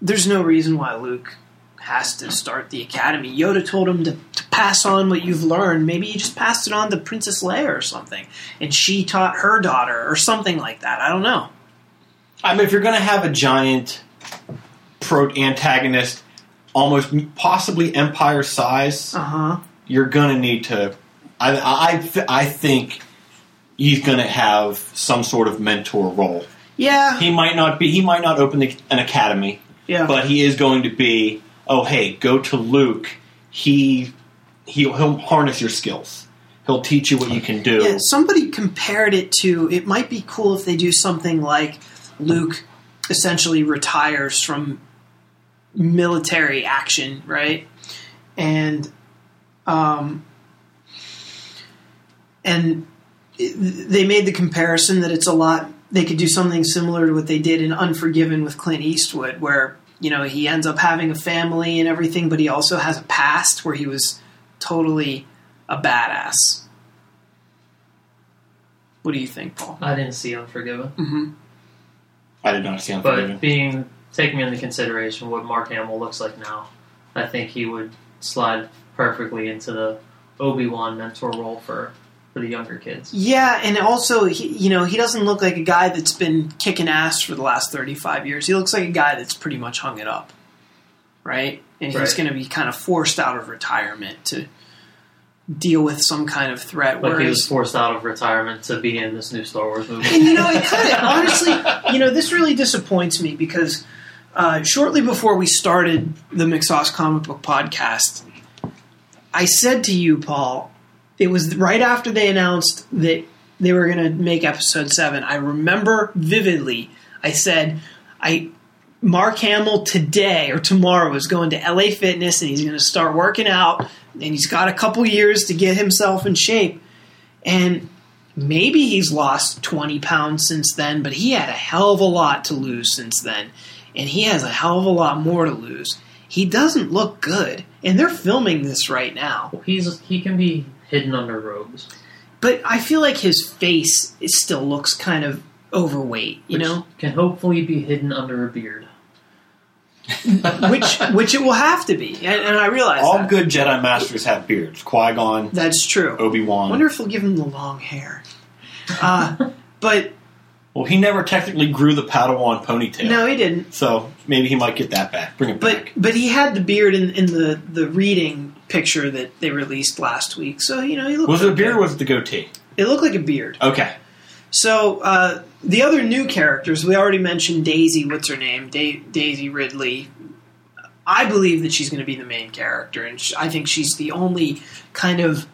there's no reason why Luke has to start the academy. Yoda told him to pass on what you've learned. Maybe you just passed it on to Princess Leia or something, and she taught her daughter or something like that. I don't know. If you're going to have a giant antagonist, almost possibly Empire size, you're going to need to... I think he's going to have some sort of mentor role. Yeah. He might not open an academy. Yeah. But he is going to be, go to Luke. He'll harness your skills. He'll teach you what you can do. Yeah, somebody compared it to, it might be cool if they do something like Luke essentially retires from military action, right? And they made the comparison that it's a lot... They could do something similar to what they did in Unforgiven with Clint Eastwood, where, he ends up having a family and everything, but he also has a past where he was totally a badass. What do you think, Paul? I didn't see Unforgiven. Mm-hmm. I did not see Unforgiven. But taking into consideration what Mark Hamill looks like now, I think he would slide perfectly into the Obi-Wan mentor role for the younger kids. Yeah, and also, he doesn't look like a guy that's been kicking ass for the last 35 years. He looks like a guy that's pretty much hung it up, right? And he's going to be kind of forced out of retirement to deal with some kind of threat. Like he was forced out of retirement to be in this new Star Wars movie. And, it kind of, honestly, this really disappoints me because shortly before we started the McSauce Comic Book Podcast, I said to you, Paul... It was right after they announced that they were going to make Episode 7. I remember vividly, I said, Mark Hamill today or tomorrow is going to LA Fitness and he's going to start working out and he's got a couple years to get himself in shape. And maybe he's lost 20 pounds since then, but he had a hell of a lot to lose since then. And he has a hell of a lot more to lose. He doesn't look good. And they're filming this right now. Well, he can be... hidden under robes. But I feel like his face still looks kind of overweight, which can hopefully be hidden under a beard. which it will have to be. And I realize all that. Good Jedi Masters have beards. Qui-Gon. That's true. Obi-Wan. I wonder if we'll give him the long hair. But... Well, he never technically grew the Padawan ponytail. No, he didn't. So maybe he might get that back. Bring it back. But he had the beard in the reading picture that they released last week. So, he looked... Was it a beard or was it the goatee? It looked like a beard. Okay. So, the other new characters, we already mentioned Daisy, what's her name? Daisy Ridley. I believe that she's going to be the main character. And I think she's the only kind of...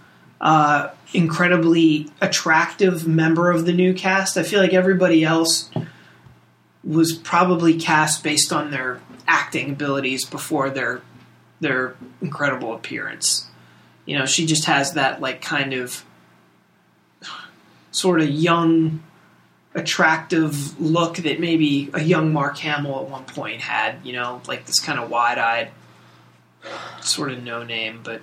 incredibly attractive member of the new cast. I feel like everybody else was probably cast based on their acting abilities before their incredible appearance. She just has that kind of sort of young attractive look that maybe a young Mark Hamill at one point had, you know, like this kind of wide-eyed, sort of no name. But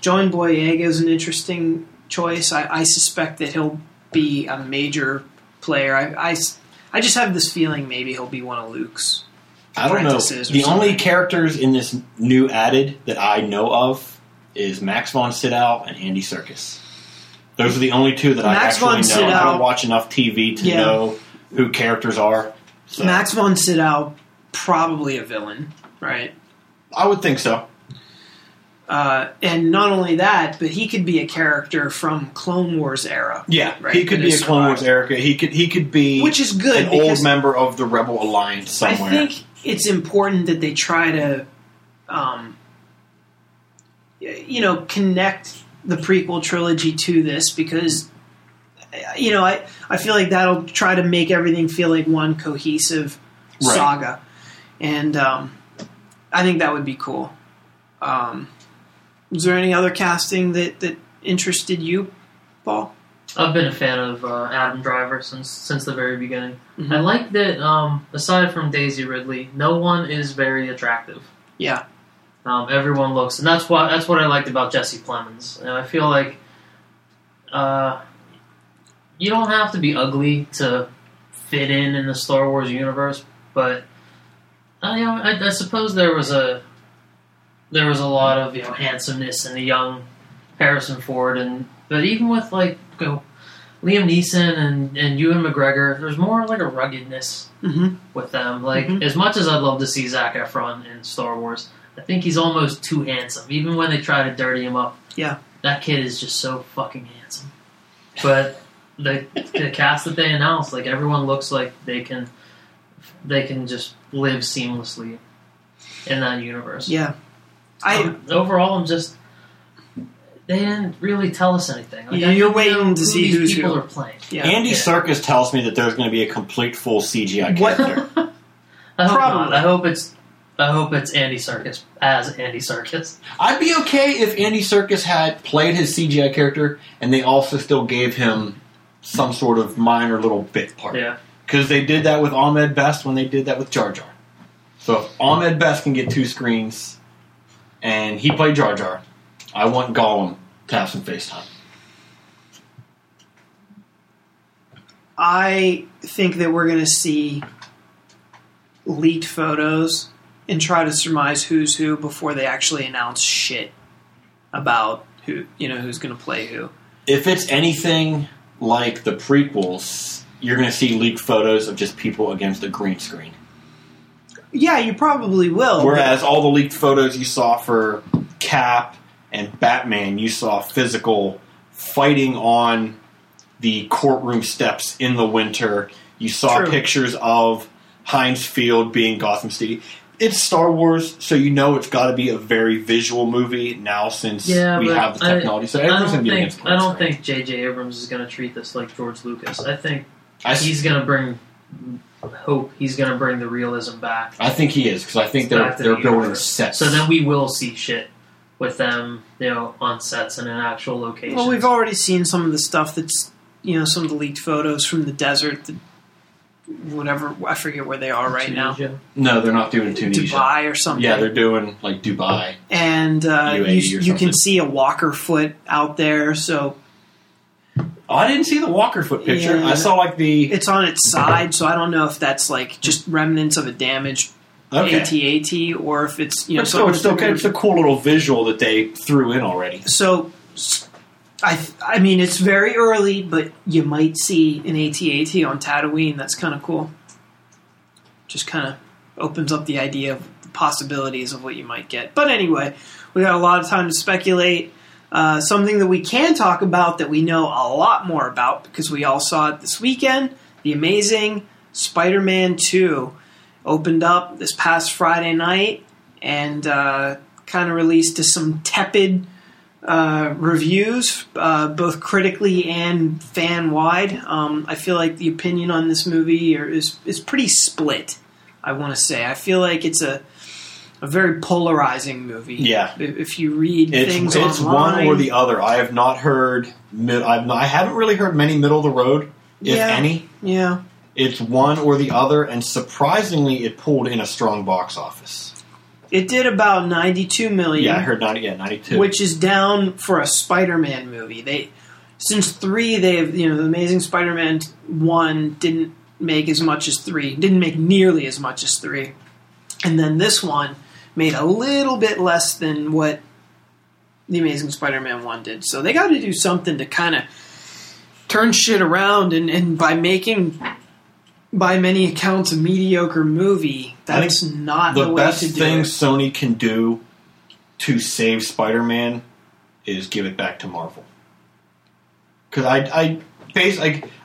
John Boyega is an interesting choice. I suspect that he'll be a major player. I just have this feeling maybe he'll be one of Luke's apprentices. I don't know. The only characters in this new added that I know of is Max von Sydow and Andy Serkis. Those are the only two that I actually know. I don't watch enough TV to know who characters are. So. Max von Sydow, probably a villain, right? I would think so. And not only that, but he could be a character from Clone Wars era. Yeah, right? He could be a Clone Wars era. He could be, which is good, an old member of the Rebel Alliance somewhere. I think it's important that they try to, connect the prequel trilogy to this, because, I feel like that'll try to make everything feel like one cohesive saga. And I think that would be cool. Was there any other casting that interested you, Paul? I've been a fan of Adam Driver since the very beginning. Mm-hmm. I like that, aside from Daisy Ridley, no one is very attractive. Yeah. Everyone looks, and that's what I liked about Jesse Plemons. And I feel like you don't have to be ugly to fit in the Star Wars universe, but I suppose there was a lot of handsomeness in the young Harrison Ford, but even with Liam Neeson and Ewan McGregor, there's more like a ruggedness with them. As much as I'd love to see Zac Efron in Star Wars, I think he's almost too handsome. Even when they try to dirty him up, that kid is just so fucking handsome. But the cast that they announced, everyone looks like they can just live seamlessly in that universe. Yeah, I'm just they didn't really tell us anything. You're waiting to see who people are playing. Yeah. Andy Serkis tells me that there's going to be a complete full CGI character. I hope not. I hope it's Andy Serkis as Andy Serkis. I'd be okay if Andy Serkis had played his CGI character and they also still gave him some sort of minor little bit part. Yeah. Because they did that with Ahmed Best when they did that with Jar Jar. So if Ahmed Best can get two screens and he played Jar Jar, I want Gollum to have some face time. I think that we're going to see leaked photos and try to surmise who's who before they actually announce shit about who, who's going to play who. If it's anything like the prequels, you're going to see leaked photos of just people against a green screen. Yeah, you probably will. Whereas all the leaked photos you saw for Cap and Batman, you saw physical fighting on the courtroom steps in the winter. You saw pictures of Heinz Field being Gotham City. It's Star Wars, so it's got to be a very visual movie now since we have the technology. So everyone's going to be against green screen. I don't think J.J. Abrams is going to treat this like George Lucas. I think he's going to bring the realism back. I think he is, because I think they're building sets. So then we will see shit with them, on sets and in actual locations. Well, we've already seen some of the stuff that's, some of the leaked photos from the desert, whatever, I forget where they are right Tunisia. Now. No, they're not doing Tunisia. Dubai or something. Yeah, they're doing Dubai. And you can see a walker foot out there, so... Oh, I didn't see the walker foot picture. Yeah. I saw It's on its side, so I don't know if that's just remnants of a damaged AT-AT or if it's... It's a cool little visual that they threw in already. So... I mean, it's very early, but you might see an AT-AT on Tatooine. That's kind of cool. Just kind of opens up the idea of the possibilities of what you might get. But anyway, we got a lot of time to speculate. Something that we can talk about that we know a lot more about because we all saw it this weekend, The Amazing Spider-Man 2 opened up this past Friday night and kind of released to some tepid... reviews, both critically and fan-wide. I feel like the opinion on this movie is pretty split, I want to say. I feel like it's a very polarizing movie. Yeah. If you read things online... It's one or the other. I haven't really heard many middle of the road. if any. Yeah. It's one or the other, and surprisingly, it pulled in a strong box office. It did about $92 million. Yeah, I heard 92. Which is down for a Spider-Man movie. Since 3, they've, the Amazing Spider-Man 1 didn't make as much as 3. Didn't make nearly as much as 3. And then this one made a little bit less than what The Amazing Spider-Man 1 did. So they got to do something to kind of turn shit around, and by making, by many accounts, a mediocre movie, that's not the way to do it. The best thing Sony can do to save Spider-Man is give it back to Marvel. Because I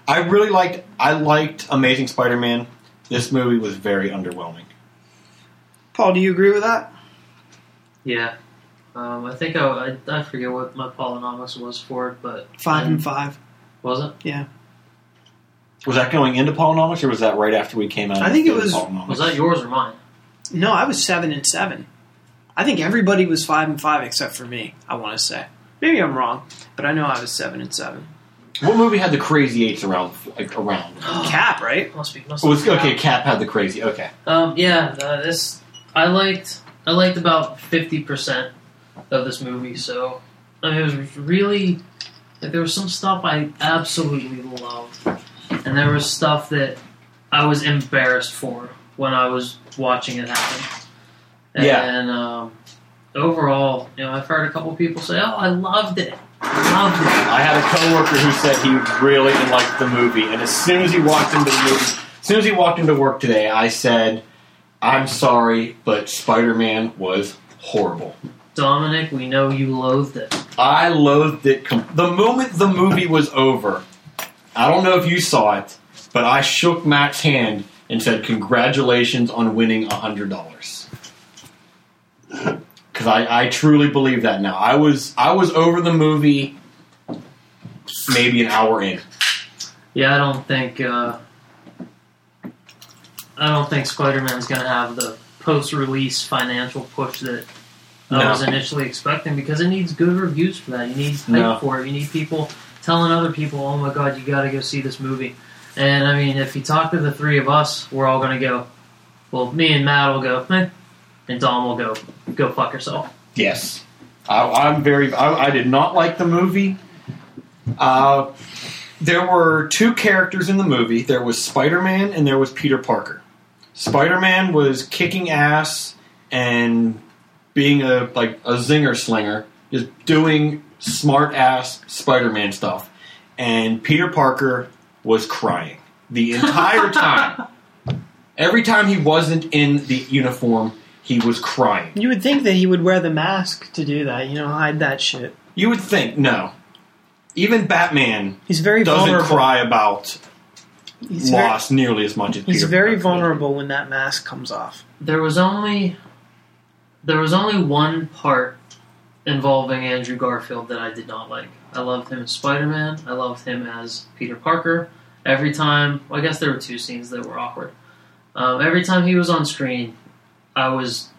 really liked Amazing Spider-Man. This movie was very underwhelming. Paul, do you agree with that? Yeah. I think I forget what my Paulonomics was for it, but... 5 and 5. Was it? Yeah. Was that going into Paulonomics, or was that right after we came out? I think it was... Was that yours or mine? No, I was 7 and 7. I think everybody was 5 and 5 except for me, I want to say. Maybe I'm wrong, but I know I was 7 and 7. What movie had the crazy eights around? Cap, right? Must be Cap. Okay, Cap had the crazy. Okay. This I liked about 50% of this movie. So it was really there was some stuff I absolutely loved, and there was stuff that I was embarrassed for when I was watching it happen. And, overall, I've heard a couple people say, "Oh, I loved it." I had a coworker who said he really liked the movie, and as soon as he walked into work today, I said, "I'm sorry, but Spider-Man was horrible." Dominic, we know you loathed it. I loathed it the moment the movie was over. I don't know if you saw it, but I shook Matt's hand and said, "Congratulations on winning $100." Because I truly believe that now. I was over the movie maybe an hour in. Yeah, I don't think Spider-Man's going to have the post-release financial push that I was initially expecting, because it needs good reviews for that. You need hype for it. You need people telling other people, "Oh my God, you got to go see this movie." And I mean, if you talk to the three of us, we're all going to go. Well, me and Matt will go, "Meh." And Dom will go fuck yourself. Yes. I did not like the movie. There were two characters in the movie. There was Spider-Man and there was Peter Parker. Spider-Man was kicking ass and being a zinger slinger, just doing smart ass Spider-Man stuff. And Peter Parker was crying the entire time. Every time he wasn't in the uniform, he was crying. You would think that he would wear the mask to do that, hide that shit. You would think, no. Even Batman doesn't cry about loss nearly as much as Peter. He's very vulnerable when that mask comes off. There was only one part involving Andrew Garfield that I did not like. I loved him as Spider-Man. I loved him as Peter Parker. Every time... Well, I guess there were two scenes that were awkward. Every time he was on screen... I was,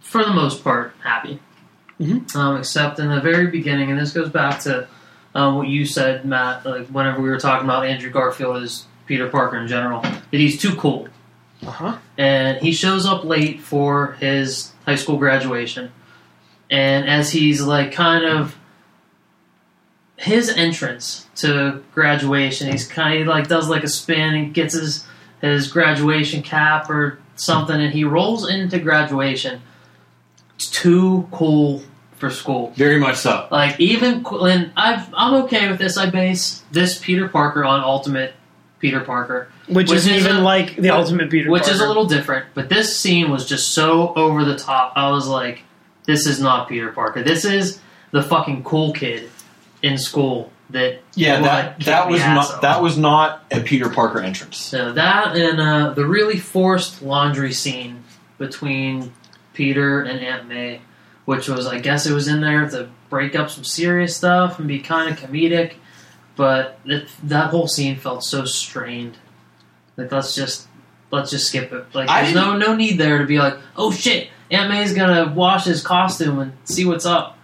for the most part, happy. Mm-hmm. Except in the very beginning, and this goes back to what you said, Matt, like whenever we were talking about Andrew Garfield as Peter Parker in general, that he's too cool. Uh-huh. And he shows up late for his high school graduation. And as he's his entrance to graduation, he's does a spin and gets his graduation cap or something, and he rolls into graduation. It's too cool for school. Very much so. I'm okay with this. I base this Peter Parker on Ultimate Peter Parker, which is a little different. But this scene was just so over the top. I was like, this is not Peter Parker. This is the fucking cool kid in school. That was not a Peter Parker entrance. So that and the really forced laundry scene between Peter and Aunt May, which was, I guess it was in there to break up some serious stuff and be kind of comedic, but that whole scene felt so strained. Let's just skip it. There's no need there to be like, "Oh shit, Aunt May's gonna wash his costume and see what's up."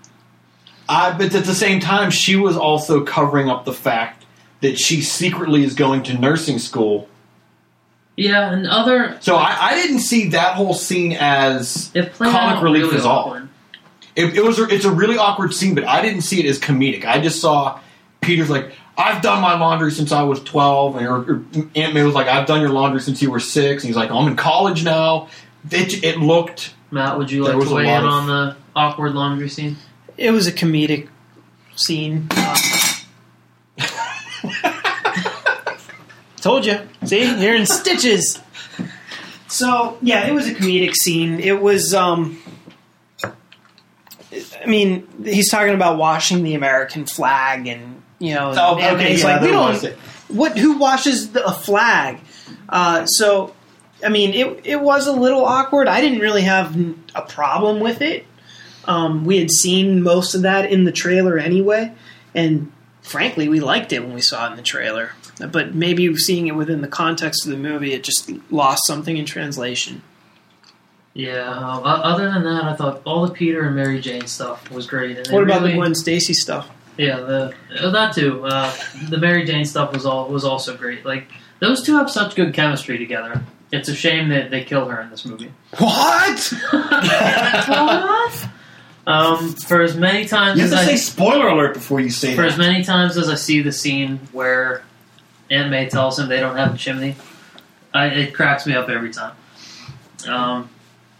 But at the same time, she was also covering up the fact that she secretly is going to nursing school. Yeah, and other... So I didn't see that whole scene as comic relief really at all. It's a really awkward scene, but I didn't see it as comedic. I just saw Peter's like, I've done my laundry since I was 12, or Aunt May was like, I've done your laundry since you were 6, and he's like, I'm in college now. It looked... Matt, would you like to weigh in on the awkward laundry scene? It was a comedic scene. Told you. See? You're in stitches. So, yeah, it was a comedic scene. It was, I mean, he's talking about washing the American flag and, you know, and he's like, we don't, who washes a flag? So, I mean, it was a little awkward. I didn't really have a problem with it. We had seen most of that in the trailer anyway, and frankly, we liked it when we saw it in the trailer. But maybe seeing it within the context of the movie, it just lost something in translation. Yeah. Other than that, I thought all the Peter and Mary Jane stuff was great. And what about the Gwen Stacy stuff? Yeah, that too. The Mary Jane stuff was also great. Like those two have such good chemistry together. It's a shame that they kill her in this movie. What? What? For as many times you have to say spoiler alert before you say that. For as many times as I see the scene where Aunt May tells him they don't have a chimney, it cracks me up every time.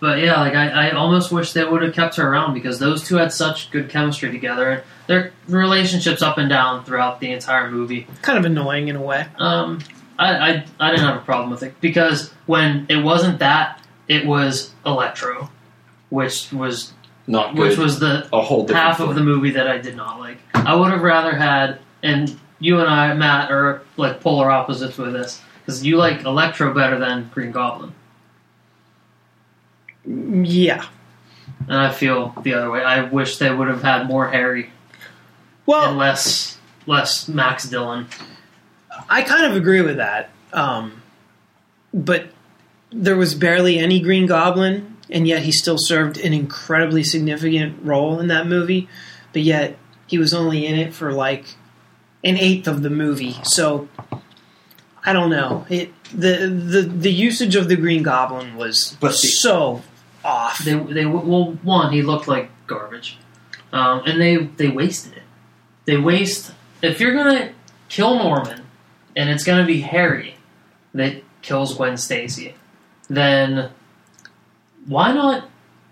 But yeah, like I almost wish they would have kept her around because those two had such good chemistry together. And their relationship's up and down throughout the entire movie. Kind of annoying in a way. I didn't have a problem with it because when it wasn't that, it was Electro, which was not good. Which was the half of the movie that I did not like. I would have rather had and. You and I, Matt, are like polar opposites with this because you like Electro better than Green Goblin. Yeah, and I feel the other way. I wish they would have had more Harry, and less Max Dillon. I kind of agree with that, but there was barely any Green Goblin, and yet he still served an incredibly significant role in that movie. But yet he was only in it for like. An eighth of the movie, so I don't know. The usage of the Green Goblin was so off. Well, he looked like garbage, and they wasted it. If you're gonna kill Norman, and it's gonna be Harry that kills Gwen Stacy, then why not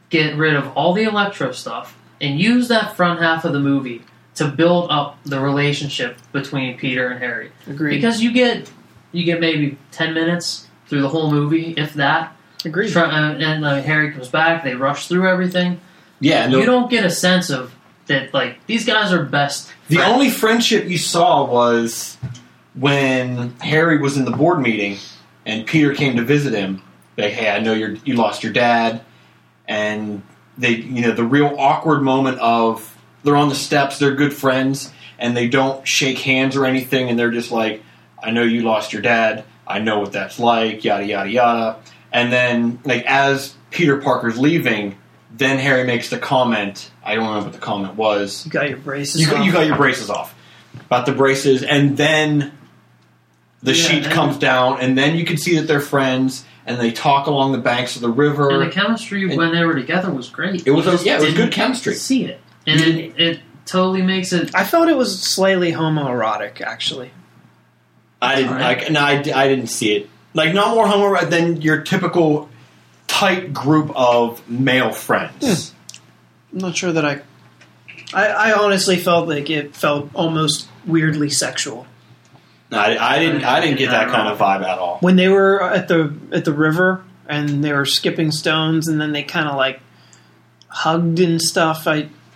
get rid of all the Electro stuff and use that front half of the movie? To build up the relationship between Peter and Harry. Agreed. Because you get maybe 10 minutes through the whole movie, if that. Agreed. And Harry comes back, they rush through everything. Yeah. You don't get a sense of that, like, these guys are best friends. The only friendship you saw was when Harry was in the board meeting and Peter came to visit him. Like, hey, I know you lost your dad. And they, you know, the real awkward moment of they're on the steps, they're good friends, and they don't shake hands or anything, and they're just like, I know you lost your dad, I know what that's like, yada, yada, yada. And then, like, as Peter Parker's leaving, then Harry makes the comment, I don't remember what the comment was. You got your braces off. You got your braces off. About the braces, and then the sheet comes down, and then you can see that they're friends, and they talk along the banks of the river. And the chemistry when they were together was great. It was good chemistry. See it. And it totally makes it... I felt it was slightly homoerotic, actually. I didn't see it. Like, not more homoerotic than your typical tight group of male friends. Hmm. I'm not sure that I honestly felt like it felt almost weirdly sexual. I didn't get that kind of vibe at all. When they were at the river, and they were skipping stones, and then they kind of, like, hugged and stuff,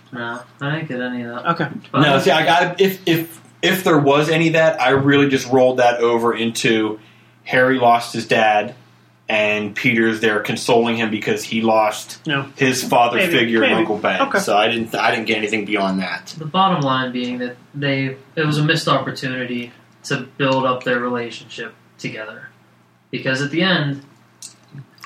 No, I didn't get any of that. Okay. But no, see, if there was any of that, I really just rolled that over into Harry lost his dad, and Peter's there consoling him because he lost his father figure, Uncle Ben. Okay. So I didn't get anything beyond that. The bottom line being that it was a missed opportunity to build up their relationship together, because at the end,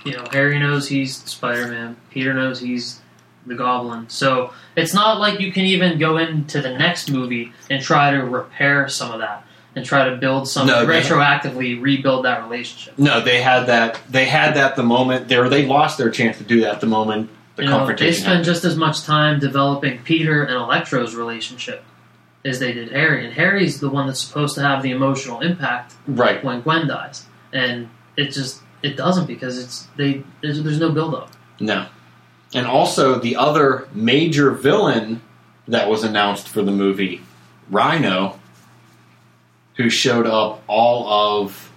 you know, Harry knows he's Spider-Man, Peter knows he's the Goblin. So it's not like you can even go into the next movie and try to repair some of that. and try to build something, retroactively rebuild that relationship. No, they had that. They had that the moment they lost their chance to do that the moment the confrontation. They spent just as much time developing Peter and Electro's relationship as they did Harry, and Harry's the one that's supposed to have the emotional impact when Gwen dies, and it doesn't because there's no build up. No, and also the other major villain that was announced for the movie, Rhino, who showed up all of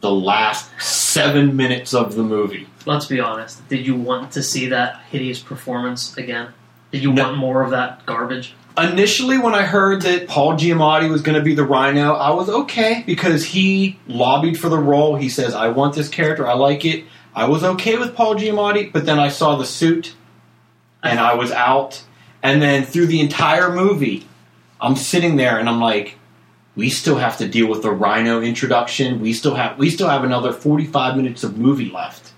the last 7 minutes of the movie. Let's be honest. Did you want to see that hideous performance again? Did you want more of that garbage? Initially, when I heard that Paul Giamatti was going to be the Rhino, I was okay because he lobbied for the role. He says, I want this character. I like it. I was okay with Paul Giamatti, but then I saw the suit and I was out. And then through the entire movie, I'm sitting there and I'm like, we still have to deal with the Rhino introduction. We still have another 45 minutes of movie left.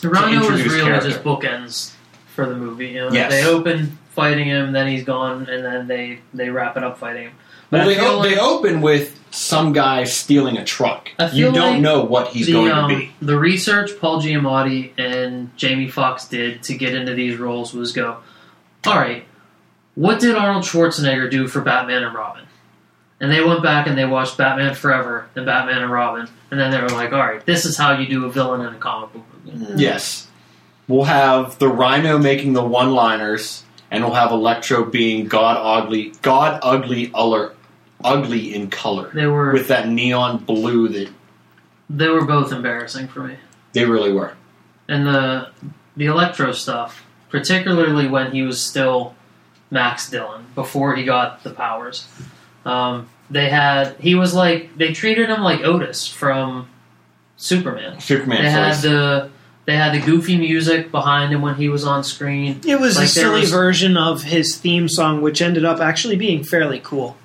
The Rhino is really just bookends for the movie. You know, they open fighting him, then he's gone, and then they wrap it up fighting him. But they open with some guy stealing a truck. You don't know what he's going to be. The research Paul Giamatti and Jamie Foxx did to get into these roles was go, all right, what did Arnold Schwarzenegger do for Batman and Robin? And they went back and they watched Batman Forever and Batman and Robin. And then they were like, all right, this is how you do a villain in a comic book movie. Yes. We'll have the Rhino making the one-liners, and we'll have Electro being God ugly in color. They were, with that neon blue that... They were both embarrassing for me. They really were. And the Electro stuff, particularly when he was still Max Dillon, before he got the powers... they treated him like Otis from Superman. They had the goofy music behind him when he was on screen. It was a silly version of his theme song, which ended up actually being fairly cool.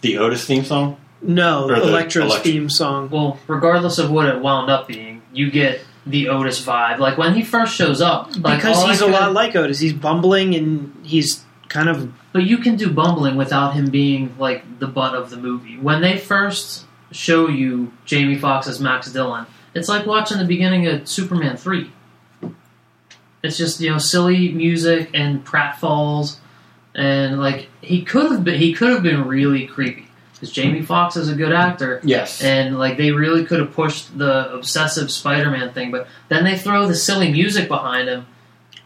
The Otis theme song? No, Electro's theme song. Well, regardless of what it wound up being, you get the Otis vibe. Like, when he first shows up... because he's a lot like Otis. He's bumbling and he's... kind of, but you can do bumbling without him being like the butt of the movie. When they first show you Jamie Foxx as Max Dillon, it's like watching the beginning of Superman 3. It's just, you know, silly music and pratfalls, and like he could have been really creepy because Jamie Foxx is a good actor. Yes, and like they really could have pushed the obsessive Spider-Man thing, but then they throw the silly music behind him.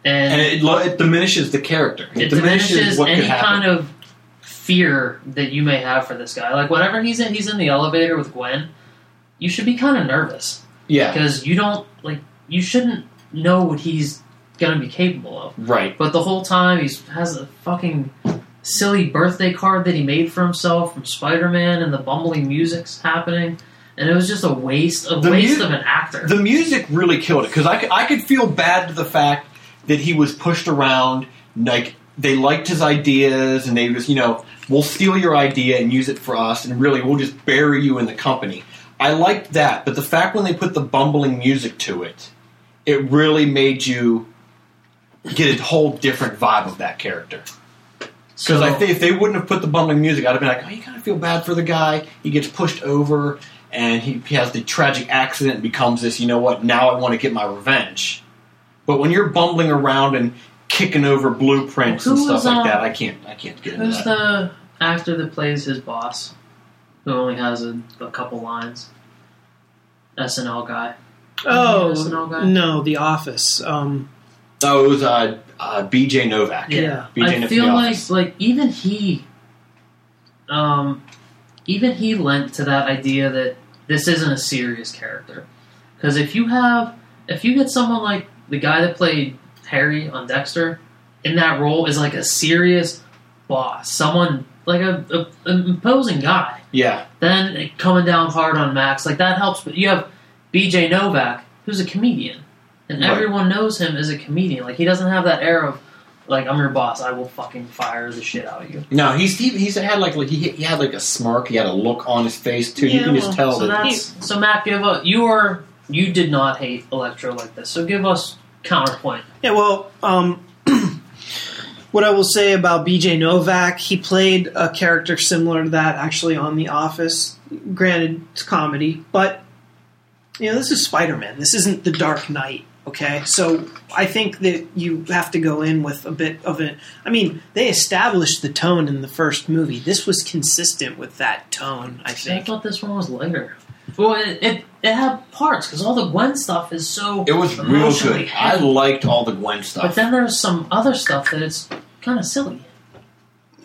And it diminishes the character. It diminishes what any could happen. Kind of fear that you may have for this guy. Like, whenever he's in the elevator with Gwen, you should be kind of nervous. Yeah. Because you shouldn't know what he's going to be capable of. Right. But the whole time, he has a fucking silly birthday card that he made for himself from Spider-Man, and the bumbling music's happening. And it was just a waste of an actor. The music really killed it, because I could feel bad to the fact that he was pushed around, like they liked his ideas, and they just, you know, we'll steal your idea and use it for us, and really we'll just bury you in the company. I liked that, but the fact when they put the bumbling music to it, it really made you get a whole different vibe of that character. Because I think if they wouldn't have put the bumbling music, I'd have been like, oh, you kind of feel bad for the guy. He gets pushed over, and he has the tragic accident and becomes this, you know what, now I want to get my revenge. But when you're bumbling around and kicking over blueprints and stuff like that, I can't get into that. Who's the actor that plays his boss, who only has a couple lines? SNL guy. Oh, SNL guy? No, The Office. It was B.J. Novak. Yeah, BJ I feel like even he lent to that idea that this isn't a serious character, because if you get someone like the guy that played Harry on Dexter in that role is like a serious boss. Someone, like an imposing guy. Yeah. Then coming down hard on Max, like that helps. But you have B.J. Novak, who's a comedian. And everyone knows him as a comedian. Like, he doesn't have that air of, like, I'm your boss, I will fucking fire the shit out of you. No, he had a smirk. He had a look on his face, too. Yeah, you can just tell. So Matt, give up. You did not hate Electro like this, so give us counterpoint. Yeah, well, What I will say about BJ Novak, he played a character similar to that actually on The Office. Granted, it's comedy, but you know, this is Spider-Man. This isn't The Dark Knight, okay? So I think that you have to go in with a bit of an... I mean, they established the tone in the first movie. This was consistent with that tone, I think. I thought this one was lighter. Well, it had parts, because all the Gwen stuff is so... It was real good. I liked all the Gwen stuff. But then there's some other stuff that it's kind of silly.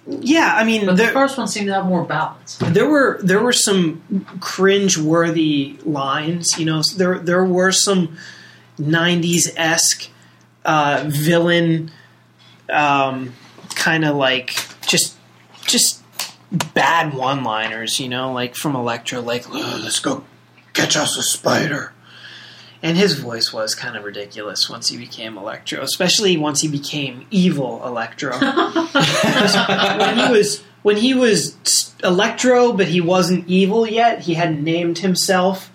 Yeah, I mean... But the first one seemed to have more balance. There were some cringe-worthy lines, you know. There were some 90s-esque villain kind of like just bad one-liners, you know, like from Electro, like, let's go catch us a spider. And his voice was kind of ridiculous once he became Electro, especially once he became evil Electro. when he was Electro, but he wasn't evil yet, he hadn't named himself,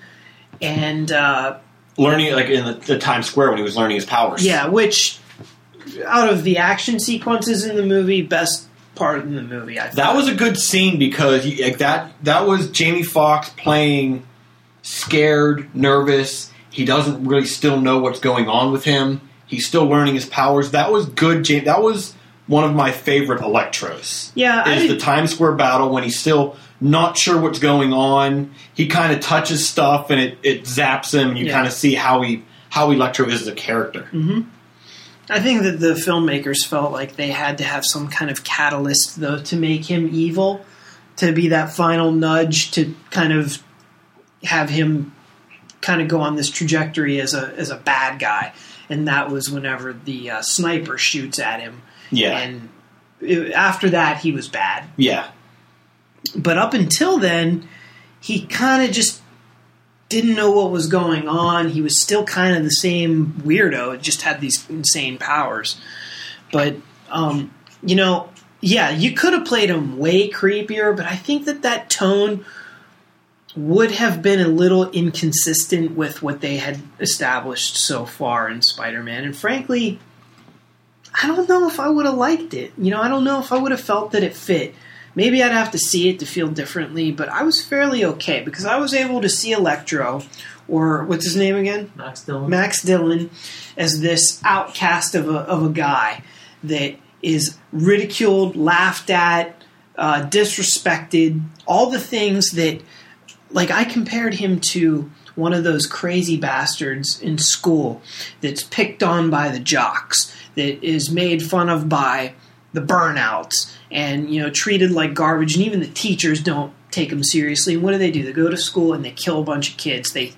and... learning, like, in the Times Square when he was learning his powers. Yeah, which, out of the action sequences in the movie, best... part in the movie, I think. That was a good scene because that was Jamie Foxx playing scared, nervous. He doesn't really still know what's going on with him. He's still learning his powers. That was good. That was one of my favorite Electros. Yeah, is the Times Square battle when he's still not sure what's going on. He kind of touches stuff and it zaps him. And you kind of see how Electro is as a character. Mm-hmm. I think that the filmmakers felt like they had to have some kind of catalyst, though, to make him evil, to be that final nudge to kind of have him kind of go on this trajectory as a bad guy. And that was whenever the sniper shoots at him. Yeah. And after that, he was bad. Yeah. But up until then, he kind of just... didn't know what was going on. He was still kind of the same weirdo. It just had these insane powers. But, you know, yeah, you could have played him way creepier, but I think that tone would have been a little inconsistent with what they had established so far in Spider-Man. And frankly, I don't know if I would have liked it. You know, I don't know if I would have felt that it fit. Maybe I'd have to see it to feel differently, but I was fairly okay because I was able to see Electro, or what's his name again? Max Dillon, as this outcast of a guy that is ridiculed, laughed at, disrespected, all the things that, like, I compared him to one of those crazy bastards in school that's picked on by the jocks, that is made fun of by the burnouts, and, you know, treated like garbage, and even the teachers don't take them seriously. And what do? They go to school and they kill a bunch of kids. They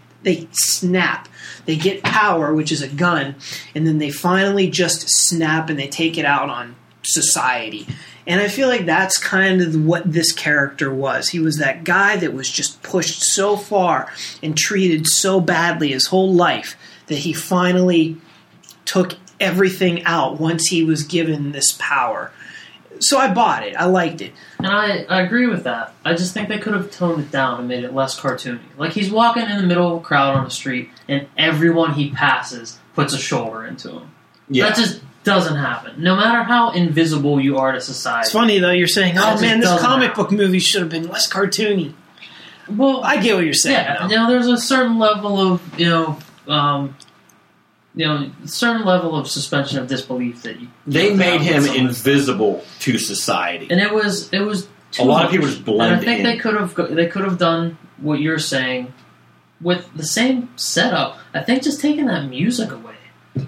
snap. They get power, which is a gun, and then they finally just snap and they take it out on society. And I feel like that's kind of what this character was. He was that guy that was just pushed so far and treated so badly his whole life that he finally took everything out once he was given this power. So I bought it. I liked it. And I agree with that. I just think they could have toned it down and made it less cartoony. Like, he's walking in the middle of a crowd on the street, and everyone he passes puts a shoulder into him. Yeah. That just doesn't happen. No matter how invisible you are to society. It's funny, though. You're saying, oh, man, this comic book movie should have been less cartoony. Well, I get what you're saying. Yeah, you know, there's a certain level of, certain level of suspension of disbelief that they made him invisible to society, and it was too a lot much. Of people just blended. And I think they could have done what you're saying with the same setup. I think just taking that music away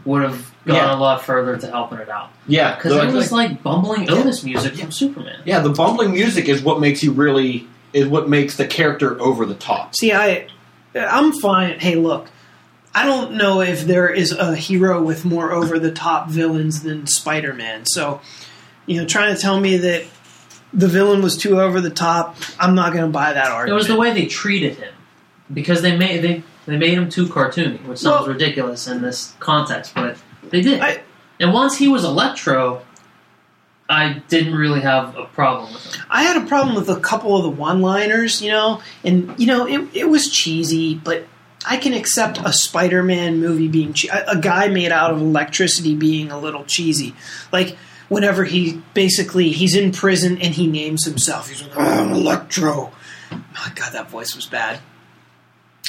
would have gone a lot further to helping it out. Yeah, because it was like bumbling illness music from Superman. Yeah, the bumbling music is what makes you really is what makes the character over the top. See, I'm fine. Hey, look. I don't know if there is a hero with more over-the-top villains than Spider-Man. So, you know, trying to tell me that the villain was too over-the-top, I'm not going to buy that argument. It was the way they treated him. Because they made him too cartoony, which sounds ridiculous in this context, but they did. And once he was Electro, I didn't really have a problem with him. I had a problem with a couple of the one-liners, you know, and, you know, it was cheesy, but... I can accept a Spider-Man movie being a guy made out of electricity being a little cheesy. Like whenever he's in prison and he names himself. He's like, I'm Electro. Oh, God, that voice was bad.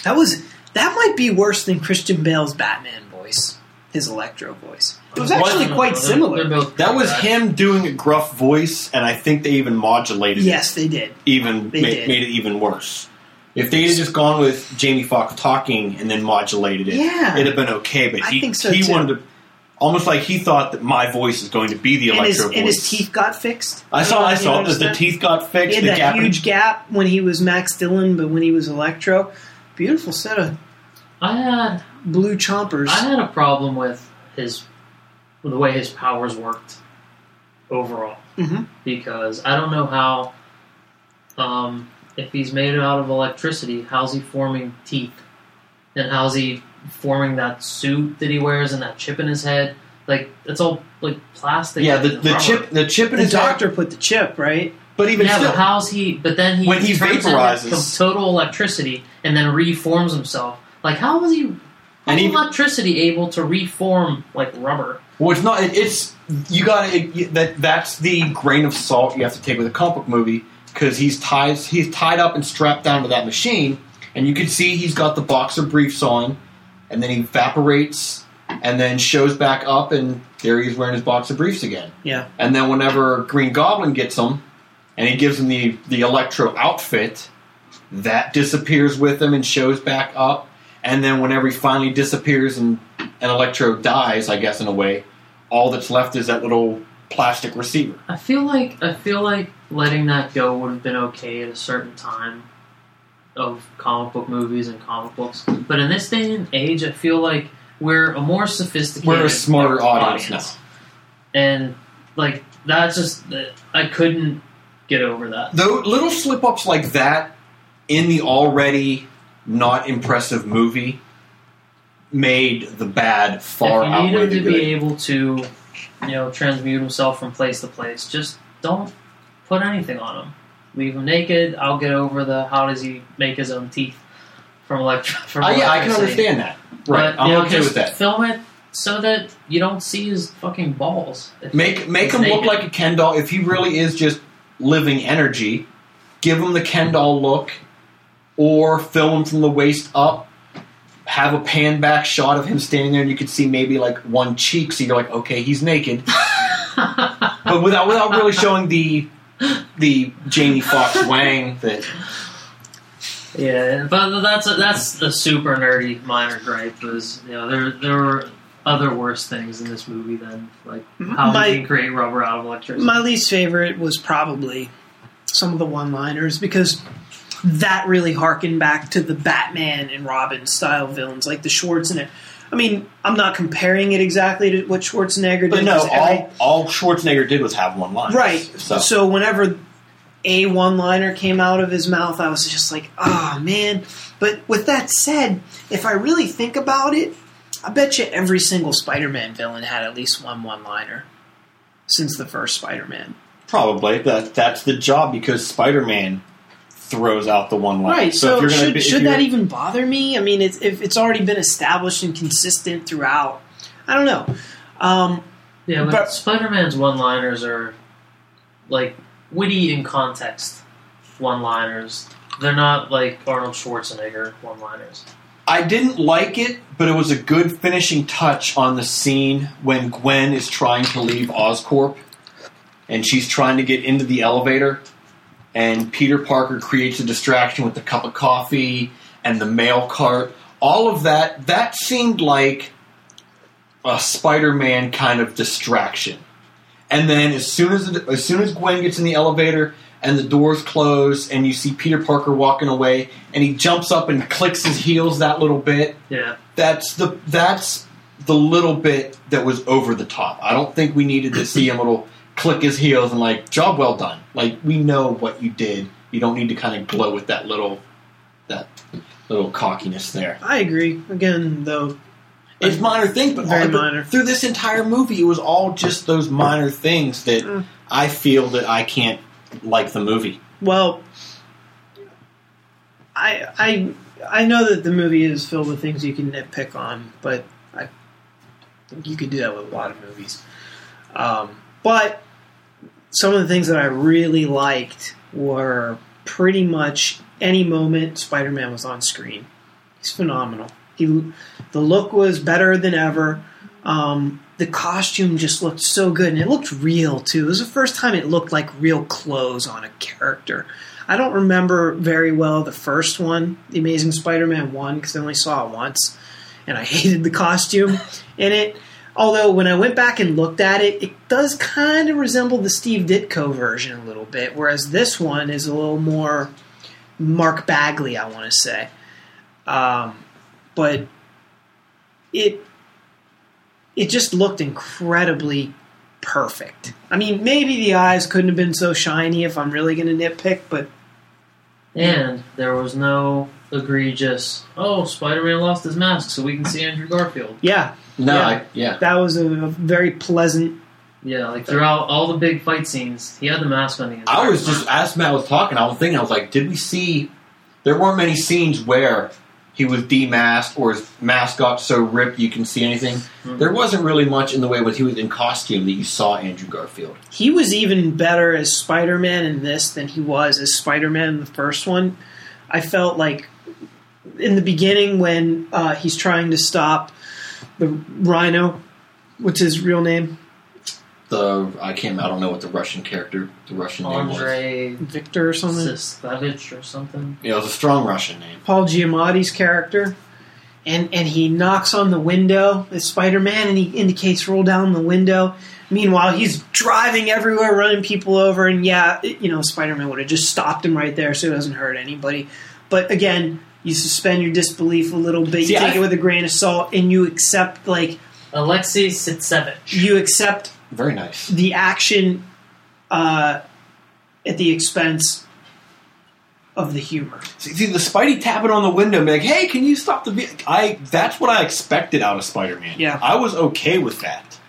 That might be worse than Christian Bale's Batman voice, his Electro voice. It was actually quite similar. That was him doing a gruff voice, and I think they even modulated it. Yes, they did. Made it even worse. If they had just gone with Jamie Foxx talking and then modulated it, it'd have been okay. But he wanted to, almost like he thought that my voice is going to be the Electro voice. And his teeth got fixed. I saw that the teeth got fixed. He had that huge gap when he was Max Dillon, but when he was Electro, beautiful set of blue chompers. I had a problem with the way his powers worked overall, because I don't know how. If he's made out of electricity, how's he forming teeth? And how's he forming that suit that he wears and that chip in his head? Like, it's all, like, plastic. Yeah, the chip in his head. The doctor put the chip, right? But even still. Yeah, but how's he... But then he... When he vaporizes. Total electricity and then reforms himself. Like, how was he... How's electricity able to reform, like, rubber? Well, it's not... That's the grain of salt you have to take with a comic book movie. Because he's tied up and strapped down to that machine, and you can see he's got the boxer briefs on, and then he evaporates, and then shows back up, and there he is wearing his boxer briefs again. Yeah. And then whenever Green Goblin gets him, and he gives him the Electro outfit, that disappears with him and shows back up, and then whenever he finally disappears and Electro dies, I guess in a way, all that's left is that little plastic receiver. I feel like letting that go would have been okay at a certain time of comic book movies and comic books, but in this day and age, I feel like we're a more sophisticated, we're a smarter audience now, and like that's just I couldn't get over that. Though little slip ups like that in the already not impressive movie made the bad far outweigh the good. If you needed to be able to, transmute himself from place to place, just don't put anything on him. Leave him naked. I'll get over the how does he make his own teeth from electricity. I can understand that. Right. But, I'm okay with that. Film it so that you don't see his fucking balls. Make him naked. Look like a Ken doll. If he really is just living energy, give him the Ken doll look, or film him from the waist up. Have a pan back shot of him standing there, and you could see maybe like one cheek, so you're like, okay, he's naked. But without really showing the Jamie Foxx wang thing. Yeah, but that's the super nerdy minor gripe. Was there were other worse things in this movie than like how you can create rubber out of electricity. My least favorite was probably some of the one-liners, because that really harkened back to the Batman and Robin style villains, like the Schwarzenegger. I mean, I'm not comparing it exactly to what Schwarzenegger did. But no, all Schwarzenegger did was have one line. Right. So whenever a one-liner came out of his mouth, I was just like, oh, man. But with that said, if I really think about it, I bet you every single Spider-Man villain had at least one one-liner since the first Spider-Man. Probably. That's the job, because Spider-Man throws out the one line. Right, so should that even bother me? I mean, if it's already been established and consistent throughout, I don't know. But Spider-Man's one-liners are, like, witty in context one-liners. They're not, like, Arnold Schwarzenegger one-liners. I didn't like it, but it was a good finishing touch on the scene when Gwen is trying to leave Oscorp, and she's trying to get into the elevator, and Peter Parker creates a distraction with the cup of coffee and the mail cart. All of that, that seemed like a Spider-Man kind of distraction. And then as soon as Gwen gets in the elevator and the doors close and you see Peter Parker walking away and he jumps up and clicks his heels that little bit, yeah, that's the little bit that was over the top. I don't think we needed to see a little click his heels and like, job well done. Like, we know what you did. You don't need to kind of glow with that little cockiness there. I agree. Again, though, it's minor things, but very minor. Through this entire movie, it was all just those minor things that I feel that I can't like the movie. Well, I know that the movie is filled with things you can nitpick on, but I think you could do that with a lot of movies. But some of the things that I really liked were pretty much any moment Spider-Man was on screen. He's phenomenal. The look was better than ever. The costume just looked so good, and it looked real, too. It was the first time it looked like real clothes on a character. I don't remember very well the first one, The Amazing Spider-Man 1, because I only saw it once, and I hated the costume in it. Although, when I went back and looked at it, it does kind of resemble the Steve Ditko version a little bit, whereas this one is a little more Mark Bagley, I want to say. But it just looked incredibly perfect. I mean, maybe the eyes couldn't have been so shiny if I'm really going to nitpick, but... And there was no egregious, oh, Spider-Man lost his mask so we can see Andrew Garfield. Yeah. No, yeah. That was a very pleasant... Yeah, like throughout all the big fight scenes, he had the mask on the entire time. I was just, as Matt was talking, I was thinking, I was like, did we see... There weren't many scenes where... He was demasked, or his mask got so ripped you can see anything. Mm-hmm. There wasn't really much in the way when he was in costume that you saw Andrew Garfield. He was even better as Spider-Man in this than he was as Spider-Man in the first one. I felt like in the beginning when he's trying to stop the Rhino, what's his real name? I don't know what the Russian character, the Russian name was. Victor or something? Sistadich or something. Yeah, it was a strong Russian name. Paul Giamatti's character. And he knocks on the window as Spider-Man, and he indicates roll down the window. Meanwhile, he's driving everywhere, running people over, and Spider-Man would have just stopped him right there so it doesn't hurt anybody. But again, you suspend your disbelief a little bit, you take it with a grain of salt, and you accept, like... Alexei Sitsevich. You accept... Very nice. The action at the expense of the humor. See the Spidey tapping on the window and be like, hey, can you stop the vehicle? That's what I expected out of Spider-Man. Yeah. I was okay with that.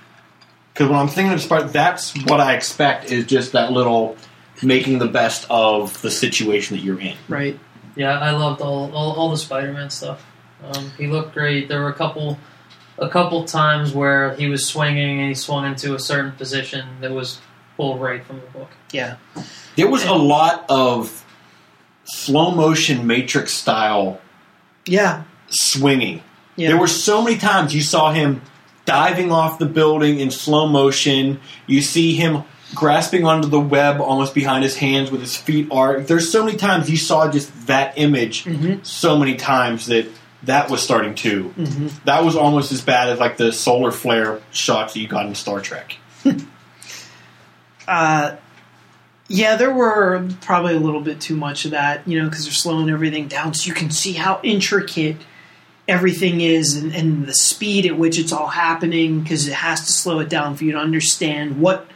Because when I'm thinking of Spider-Man, that's what I expect is just that little making the best of the situation that you're in. Right. Yeah, I loved all the Spider-Man stuff. He looked great. There were a couple times where he was swinging and he swung into a certain position that was pulled right from the book. Yeah. There was a lot of slow-motion Matrix-style swinging. Yeah. There were so many times you saw him diving off the building in slow motion. You see him grasping onto the web almost behind his hands with his feet arched. There's so many times you saw just that image so many times that... That was starting too. Mm-hmm. That was almost as bad as like the solar flare shots that you got in Star Trek. There were probably a little bit too much of that, because they're slowing everything down so you can see how intricate everything is and the speed at which it's all happening, because it has to slow it down for you to understand what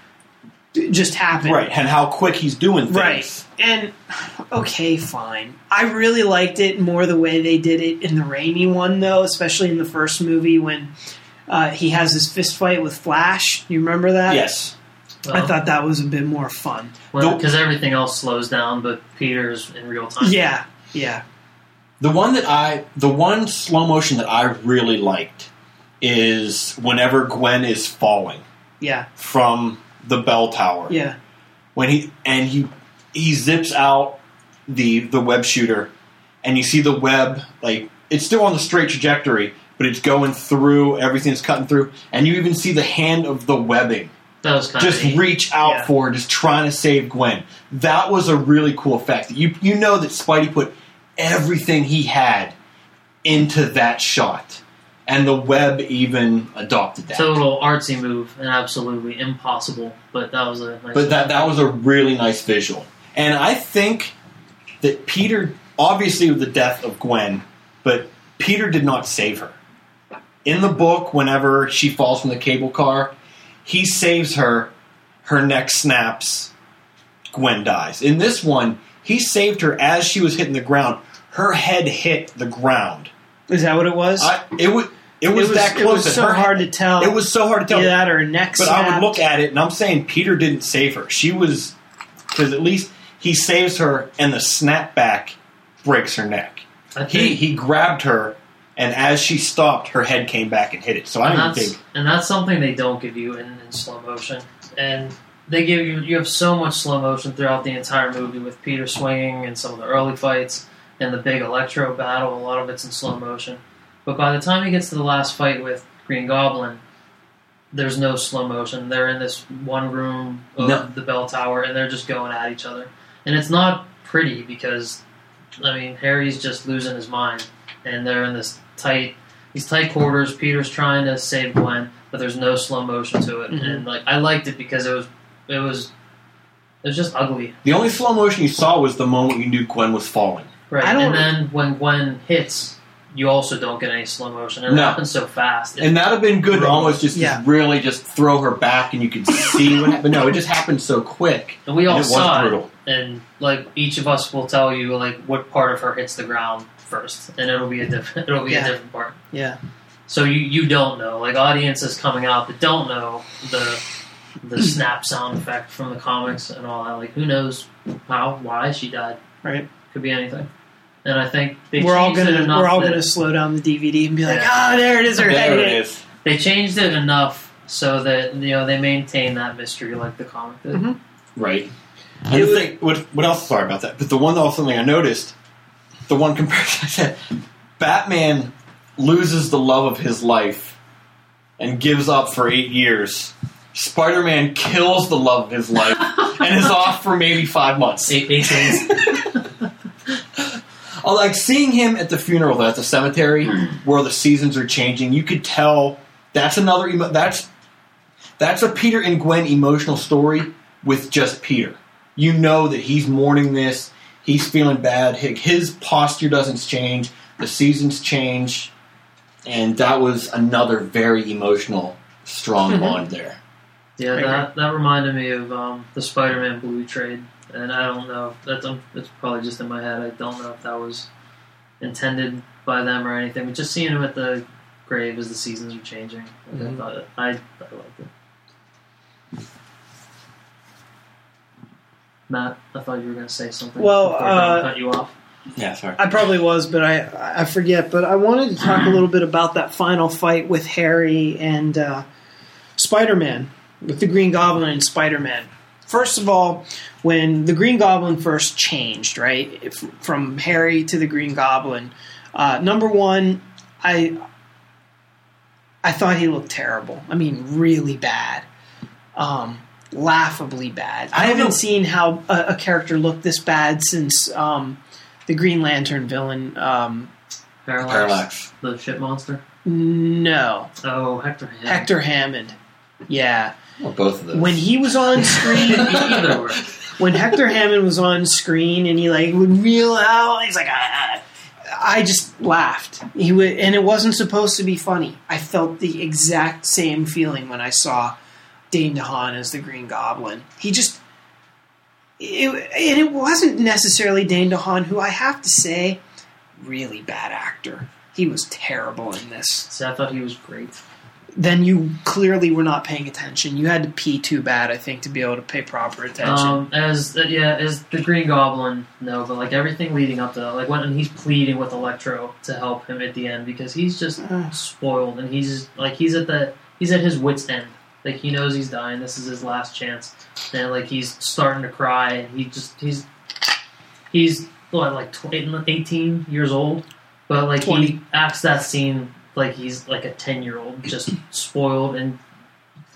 just happened. Right, and how quick he's doing things. Right, and okay, fine. I really liked it more the way they did it in the Raimi one, though, especially in the first movie when he has his fist fight with Flash. You remember that? Yes. Well, I thought that was a bit more fun. Well, because everything else slows down, but Peter's in real time. Yeah, yeah. The one slow motion that I really liked is whenever Gwen is falling. Yeah. From... the bell tower. Yeah. When he zips out the web shooter, and you see the web, like, it's still on the straight trajectory, but it's going through, everything's cutting through, and you even see the hand of the webbing. That was kind just of reach out for, just trying to save Gwen. That was a really cool effect. You know that Spidey put everything he had into that shot. And the web even adopted that. So a little artsy move and absolutely impossible, but that was a nice But that was a really nice visual. And I think that Peter, obviously with the death of Gwen, but Peter did not save her. In the book, whenever she falls from the cable car, he saves her, her neck snaps, Gwen dies. In this one, he saved her as she was hitting the ground. Her head hit the ground. Is that what it was? It was that close. It was so hard to tell. It was so hard to tell. Either that or her neck snapped. But I would look at it, and I'm saying Peter didn't save her. She was... Because at least he saves her, and the snapback breaks her neck. He grabbed her, and as she stopped, her head came back and hit it. So I don't think... And that's something they don't give you in slow motion. and they give you, you have so much slow motion throughout the entire movie with Peter swinging and some of the early fights and the big Electro battle. A lot of it's in slow motion. But by the time he gets to the last fight with Green Goblin, there's no slow motion. They're in this one room of the bell tower, and they're just going at each other. And it's not pretty because, I mean, Harry's just losing his mind. And they're in this tight, these tight quarters. Peter's trying to save Gwen, but there's no slow motion to it. Mm-hmm. And like, I liked it because it was just ugly. The only slow motion you saw was the moment you knew Gwen was falling. Right, and then when Gwen hits, you also don't get any slow motion. It happens so fast. And that would have been good to almost just really just throw her back and you could see when it, but no, it just happened so quick. And we all saw it. Brutal. And like each of us will tell you like what part of her hits the ground first, and it'll be a different it'll be a different part. Yeah. So you don't know. Like audiences coming out that don't know the snap sound effect from the comics and all that. Like who knows how, why she died. Right. Could be anything. And I think they we're all gonna slow down the DVD and be like, oh, there it is, her head. There it is. They changed it enough so that you know they maintain that mystery like the comic did. Mm-hmm. Right. I think what else? Sorry about that. But the one also thing I noticed, the one comparison I said, Batman loses the love of his life and gives up for 8 years. Spider-Man kills the love of his life and is off for maybe 5 months. Eight days. Like seeing him at the funeral at the cemetery where the seasons are changing, you could tell that's another that's a Peter and Gwen emotional story with just Peter. You know that he's mourning this, he's feeling bad, his posture doesn't change, the seasons change, and that was another very emotional, strong bond there. Yeah, that reminded me of the Spider-Man Blue trade. And I don't know. It's probably just in my head. I don't know if that was intended by them or anything. But just seeing him at the grave as the seasons are changing, I thought I liked it. Matt, I thought you were going to say something. Well, I cut you off. Yeah, sorry. I probably was, but I forget. But I wanted to talk a little bit about that final fight with Harry and Spider-Man, with the Green Goblin and Spider-Man. First of all, when the Green Goblin first changed, right, from Harry to the Green Goblin, number one, I thought he looked terrible. I mean, really bad. Laughably bad. I haven't seen how a character looked this bad since the Green Lantern villain. Parallax. The shit monster? No. Oh, Hector Hammond. Hector Hammond, yeah. Well, both of those. When he was on screen, when Hector Hammond was on screen and he like would reel out, he's like, I just laughed. He would, and it wasn't supposed to be funny. I felt the exact same feeling when I saw Dane DeHaan as the Green Goblin. He just, and it wasn't necessarily Dane DeHaan, who I have to say, really bad actor. He was terrible in this. So I thought he was great. Then you clearly were not paying attention. You had to pee too bad, I think, to be able to pay proper attention. As the Green Goblin, no, but like everything leading up to that, like when he's pleading with Electro to help him at the end because he's just spoiled and he's at his wit's end. Like he knows he's dying. This is his last chance, and like he's starting to cry. And he's what, like 18 years old, but like 20. He acts that scene. Like he's like a 10-year-old, just spoiled and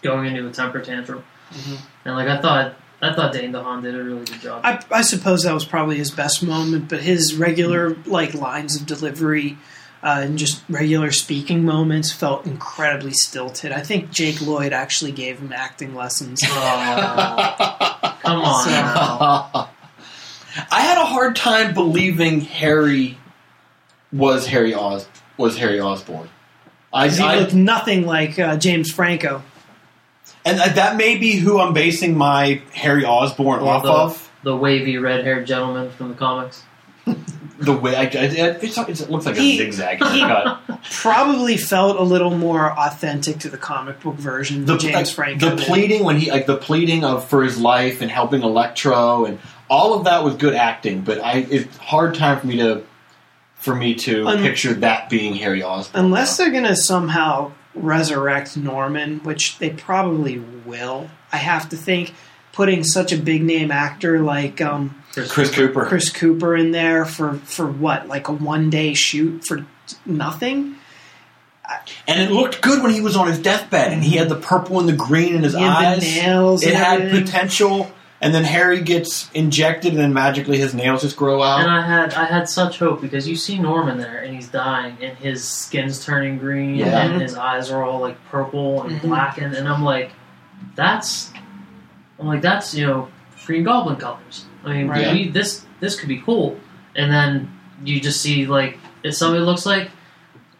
going into a temper tantrum. Mm-hmm. And like I thought Dane DeHaan did a really good job. I suppose that was probably his best moment, but his regular like lines of delivery and just regular speaking moments felt incredibly stilted. I think Jake Lloyd actually gave him acting lessons. Oh, come on! So. I had a hard time believing Harry was Harry Osborn. He looked nothing like James Franco. And that may be who I'm basing my Harry Osborn off of. The wavy red-haired gentleman from the comics. It looks like a zigzag haircut. Probably felt a little more authentic to the comic book version than James Franco. The pleading for his life and helping Electro and all of that was good acting, but it's hard time for me to picture that being Harry Osborn. Unless they're going to somehow resurrect Norman, which they probably will. I have to think putting such a big name actor like Chris Cooper in there for what, like a 1-day shoot for nothing. And it looked good when he was on his deathbed, and he had the purple and the green in his eyes. The nails. It had potential. And then Harry gets injected, and then magically his nails just grow out. And I had such hope, because you see Norman there, and he's dying, and his skin's turning green, and his eyes are all like purple and blackened, and I'm like, that's you know, Green Goblin colors. I mean, right. This could be cool. And then you just see like it's somebody looks like.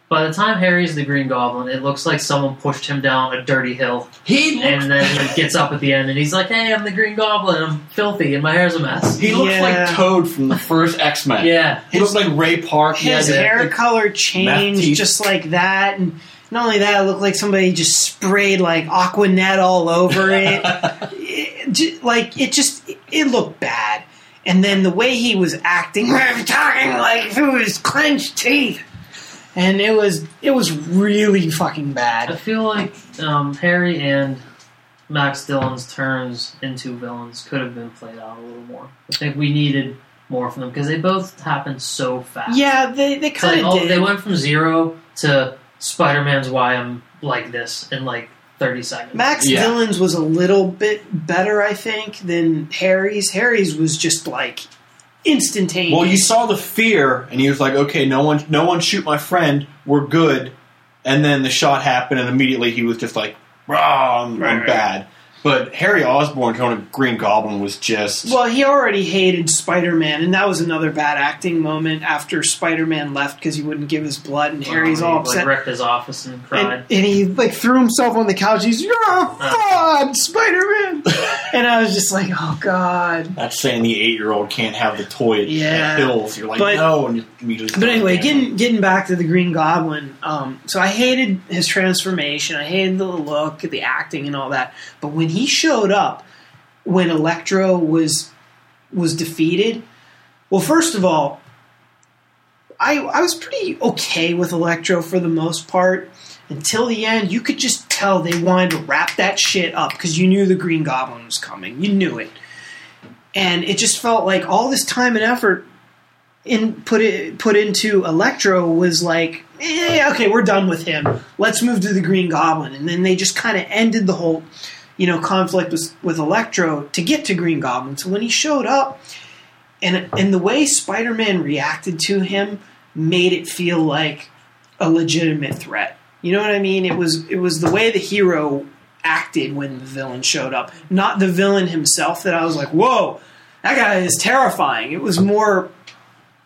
By the time Harry's the Green Goblin, it looks like someone pushed him down a dirty hill. And then he gets up at the end and he's like, hey, I'm the Green Goblin, I'm filthy, and my hair's a mess. He looks like Toad from the first X-Men. Yeah. He looks like Ray Park. His hair color changed just like that. And not only that, it looked like somebody just sprayed like Aquanet all over it. It looked bad. And then the way he was acting, I'm talking like through his clenched teeth. And it was really fucking bad. I feel like Harry and Max Dillon's turns into villains could have been played out a little more. I think we needed more from them, because they both happened so fast. Yeah, they kind of did. They went from 0 to Spider-Man's why I'm like this in like 30 seconds. Max Dillon's was a little bit better, I think, than Harry's. Harry's was just like... instantaneous. Well, you saw the fear, and he was like, okay, no one shoot my friend, we're good. And then the shot happened, and immediately he was just like, I'm bad. But Harry Osborn going to Green Goblin was just... Well, he already hated Spider-Man, and that was another bad acting moment after Spider-Man left because he wouldn't give his blood, and Harry's all upset. He wrecked his office and cried. And he threw himself on the couch. He's, God, Spider-Man! And I was just like, oh, God. That's saying the 8-year-old can't have the toy. It fills. You're like, no. And but anyway, getting back to the Green Goblin, so I hated his transformation. I hated the look, the acting, and all that. But when he showed up when Electro was defeated. Well, first of all, I was pretty okay with Electro for the most part. Until the end, you could just tell they wanted to wrap that shit up because you knew the Green Goblin was coming. You knew it. And it just felt like all this time and effort put into Electro was like, okay, we're done with him. Let's move to the Green Goblin. And then they just kind of ended the whole... conflict with Electro to get to Green Goblin. So when he showed up, and the way Spider-Man reacted to him made it feel like a legitimate threat. You know what I mean? It was the way the hero acted when the villain showed up, not the villain himself, that I was like, whoa, that guy is terrifying. It was more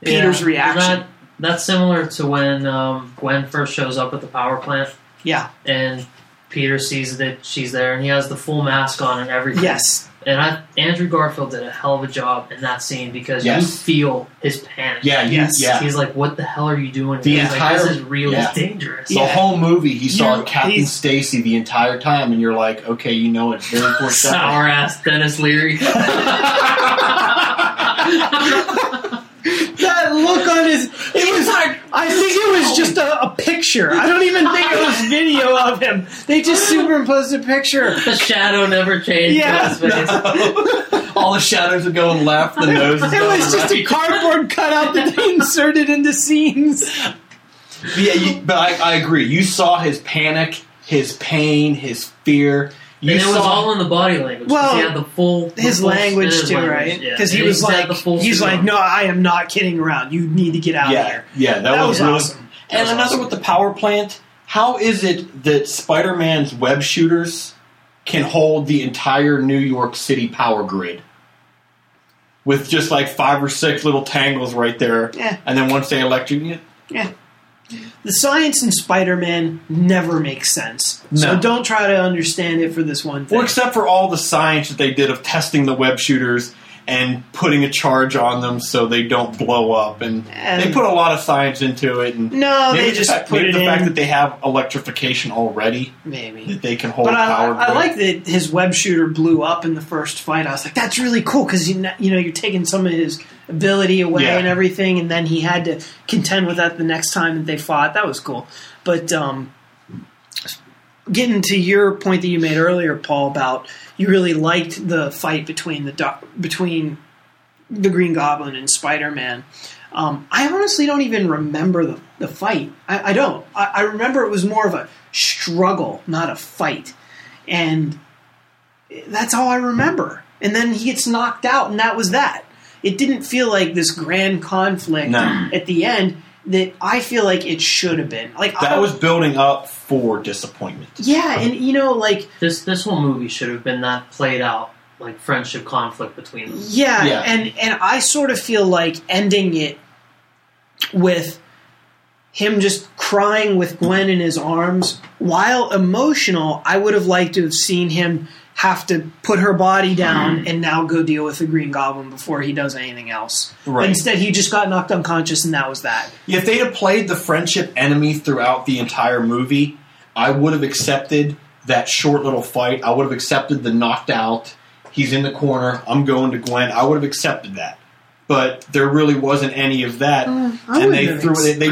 Peter's reaction. That's similar to when Gwen first shows up at the power plant. Yeah. And... Peter sees that she's there, and he has the full mask on and everything. Yes. And Andrew Garfield did a hell of a job in that scene because you feel his panic. Yeah, yes. Yeah. He's like, what the hell are you doing? The entire, like, this is real. Yeah. It's dangerous. The whole movie, he saw Captain Stacy the entire time, and you're like, okay, you know it's very poor stuff. Sour-ass Dennis Leary. That look on his... It was like... I think it was just a picture. I don't even think it was video of him. They just superimposed a picture. The shadow never changed. Yeah, his face. No. All the shadows are going left, the nose is going right. It was just a cardboard cutout that they inserted into scenes. Yeah, but I agree. You saw his panic, his pain, his fear... it was all in the body language. Well, he had the full... His language, too, right? Because he was like... He's like, no, I am not kidding around. You need to get out of here. Yeah, that was awesome. And another with the power plant, how is it that Spider-Man's web shooters can hold the entire New York City power grid? With just like 5 or 6 little tangles right there. Yeah. And then once they electrocute you? Yeah. The science in Spider-Man never makes sense. No. So don't try to understand it for this one thing. Well, except for all the science that they did of testing the web shooters and putting a charge on them so they don't blow up. And they put a lot of science into it. And no, they just put it in. The fact that they have electrification already. Maybe. That they can hold power. But I like that his web shooter blew up in the first fight. I was like, that's really cool because you're taking some of his... ability away and everything, and then he had to contend with that the next time that they fought. That was cool. But getting to your point that you made earlier, Paul, about you really liked the fight between the Green Goblin and Spider-Man. I honestly don't even remember the fight. I don't. I remember it was more of a struggle, not a fight. And that's all I remember. And then he gets knocked out, and that was that. It didn't feel like this grand conflict at the end that I feel like it should have been. Like that was building up for disappointment. Yeah, and this whole movie should have been that played out, like friendship conflict between them. Yeah. And I sort of feel like ending it with him just crying with Gwen in his arms, while emotional, I would have liked to have seen him have to put her body down and now go deal with the Green Goblin before he does anything else. Right. Instead, he just got knocked unconscious, and that was that. If they'd have played the friendship enemy throughout the entire movie, I would have accepted that short little fight. I would have accepted the knocked out, he's in the corner, I'm going to Gwen. I would have accepted that. But there really wasn't any of that. And they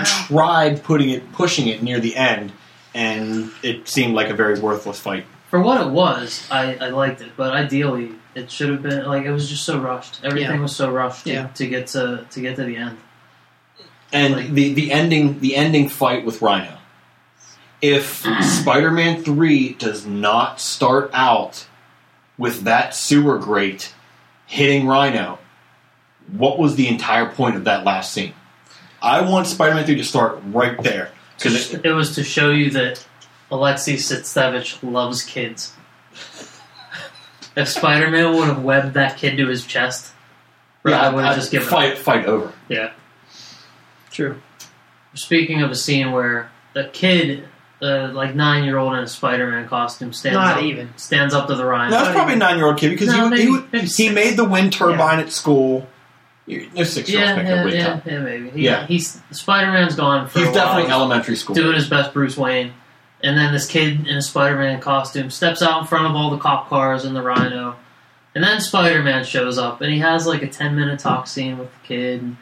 tried pushing it near the end, and it seemed like a very worthless fight. For what it was, I liked it, but ideally, it should have been it was just so rushed. Everything was so rushed to get to the end. And the ending fight with Rhino. If Spider-Man 3 does not start out with that sewer grate hitting Rhino, what was the entire point of that last scene? I want Spider-Man 3 to start right there, because it was to show you that Alexei Sitsevich loves kids. If Spider-Man would have webbed that kid to his chest, I would have just given up. Fight over. Yeah. True. Speaking of a scene where the kid, the 9-year-old in a Spider-Man costume, stands up to the Rhino. No, that's probably a 9-year-old kid, because he made the wind turbine at school. There's 6 years back there. Yeah, maybe. Spider-Man's gone for a while. He's definitely in elementary school. Doing his best Bruce Wayne. And then this kid in a Spider-Man costume steps out in front of all the cop cars and the Rhino. And then Spider-Man shows up, and he has a 10-minute talk scene with the kid. And,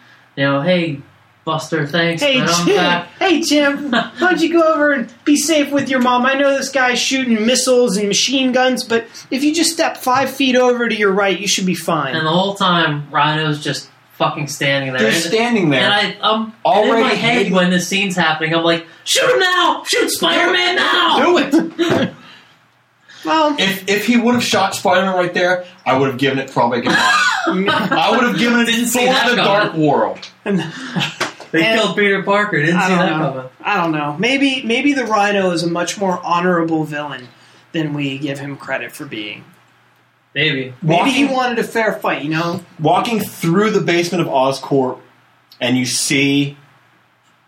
hey, Buster, thanks. Hey, Jim, why don't you go over and be safe with your mom? I know this guy's shooting missiles and machine guns, but if you just step 5 feet over to your right, you should be fine. And the whole time, Rhino's just fucking standing there. They're standing there. And I'm already in my head when this scene's happening. I'm like, shoot him now! Shoot Spider-Man now! Do it! Well, if he would have shot Spider-Man right there, I would have given it probably a good line. I would have given it Thor: The Dark World. They killed Peter Parker. Didn't see that coming. I don't know. Maybe the Rhino is a much more honorable villain than we give him credit for being. Maybe he wanted a fair fight, Walking through the basement of Oscorp, and you see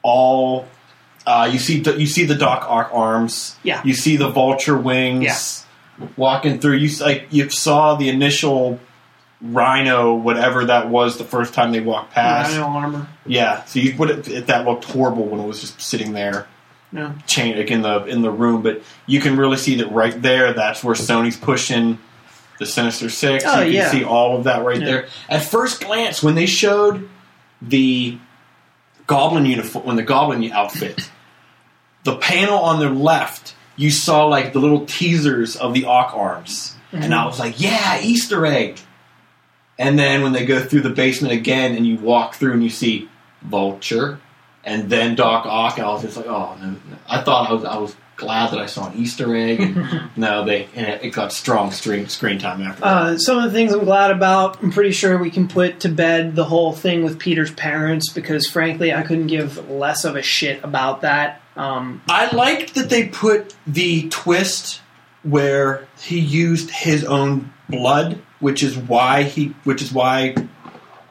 all, you see the Doc Ock arms. Yeah. You see the Vulture wings. Yeah. Walking through, you saw the initial Rhino, whatever that was, the first time they walked past. The Rhino armor. Yeah. So that looked horrible when it was just sitting there. No. Chained in the room, but you can really see that right there. That's where Sony's pushing the Sinister Six. Oh, you can see all of that right there. At first glance, when they showed the Goblin uniform, when the Goblin outfit, the panel on the left, you saw the little teasers of the Ock arms, and I was like, "Yeah, Easter egg." And then when they go through the basement again, and you walk through, and you see Vulture, and then Doc Ock, I was just like, "Oh no!" I thought I was glad that I saw an Easter egg. It got strong screen time after that. Some of the things I'm glad about, I'm pretty sure we can put to bed the whole thing with Peter's parents, because frankly I couldn't give less of a shit about that. I liked that they put the twist where he used his own blood, which is why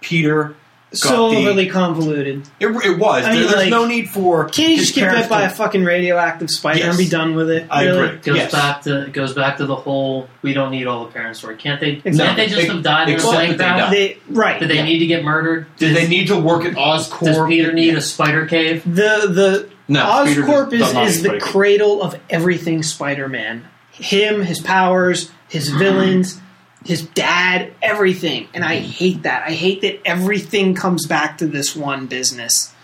Peter. So overly convoluted. It was. There's no need for. Can you just get bit by a fucking radioactive spider and be done with it? I agree. It goes back to the whole we don't need all the parents story. Can't they just have died in a plane crash? Right. Do they need to get murdered? Do they need to work at Oscorp? Does Peter need a spider cave? Oscorp is the cradle of everything Spider-Man. Him, his powers, his villains. His dad, everything. And I hate that. I hate that everything comes back to this one business.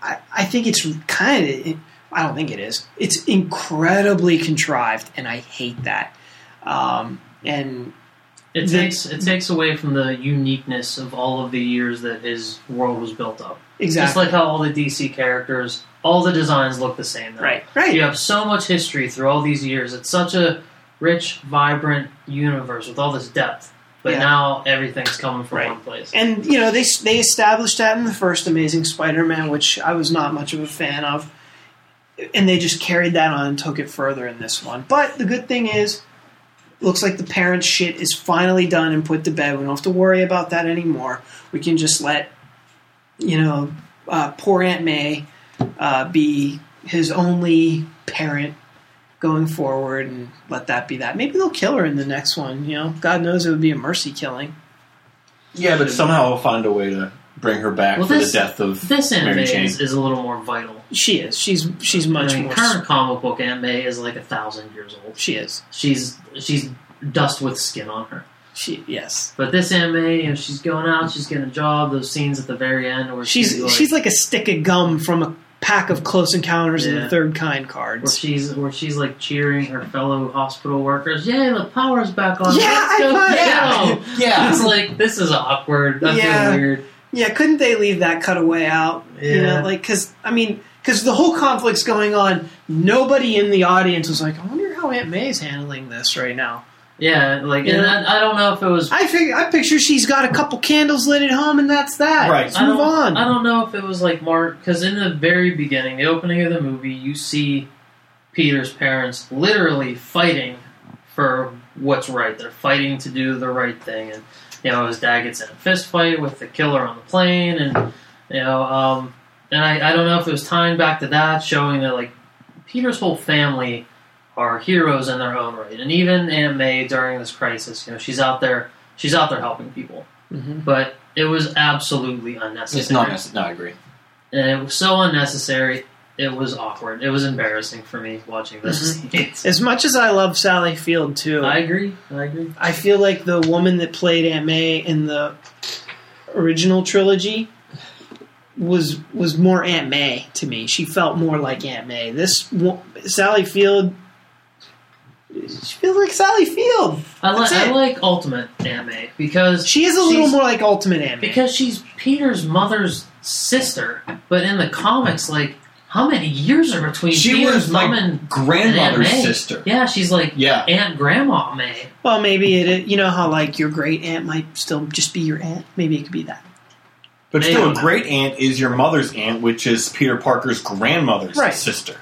I think it's kind of I don't think it is. It's incredibly contrived, and I hate that. And it takes away from the uniqueness of all of the years that his world was built up. Exactly. Just like how all the DC characters, all the designs look the same. Though. Right, right. You have so much history through all these years. It's such a rich, vibrant universe with all this depth. But now everything's coming from one place. And, you know, they established that in the first Amazing Spider-Man, which I was not much of a fan of. And they just carried that on and took it further in this one. But the good thing is, looks like the parent shit is finally done and put to bed. We don't have to worry about that anymore. We can just let, you know, poor Aunt May be his only parent going forward, and let that be that. Maybe they'll kill her in the next one, you know? God knows it would be a mercy killing. Yeah, but somehow we'll find a way to bring her back for the death of Mary Jane. This Aunt May is a little more vital. She is. She's much more... Current comic book Aunt May is like 1,000 years old. She is. She's dust with skin on her. Yes. But this Aunt May, you know, she's going out, she's getting a job, those scenes at the very end where she's like a stick of gum from a pack of Close Encounters of the Third Kind cards. Where she's like cheering her fellow hospital workers. Yay, the power's back on. Yeah, Let's go. It's like, this is awkward. That feels weird. Yeah, couldn't they leave that cutaway out? Yeah. You know, like, because the whole conflict's going on. Nobody in the audience was like, I wonder how Aunt May's handling this right now. Yeah, like, and I don't know if it was... I picture she's got a couple candles lit at home, and that's that. Right. Let's move on. I don't know if it was like Mark... Because in the very beginning, the opening of the movie, you see Peter's parents literally fighting for what's right. They're fighting to do the right thing. And, you know, his dad gets in a fist fight with the killer on the plane. And, you know, and I don't know if it was tying back to that, showing that, like, Peter's whole family... are heroes in their own right, and even Aunt May during this crisis, you know, she's out there helping people. Mm-hmm. But it was absolutely unnecessary. It's not necessary. No, I agree. And it was so unnecessary. It was awkward. It was embarrassing for me watching this. Mm-hmm. As much as I love Sally Field too, I agree. I feel like the woman that played Aunt May in the original trilogy was more Aunt May to me. She felt more like Aunt May. This Sally Field. She feels like Sally Field. I like Ultimate Aunt May because... She is a little more like Ultimate Aunt May. Because she's Peter's mother's sister, but in the comics, like, how many years are between Peter's mom and grandmother's sister? Yeah, she's like Aunt Grandma May. Well, maybe it... You know how, like, your great aunt might still just be your aunt? Maybe it could be that. But maybe still, a great aunt is your mother's aunt, which is Peter Parker's grandmother's sister.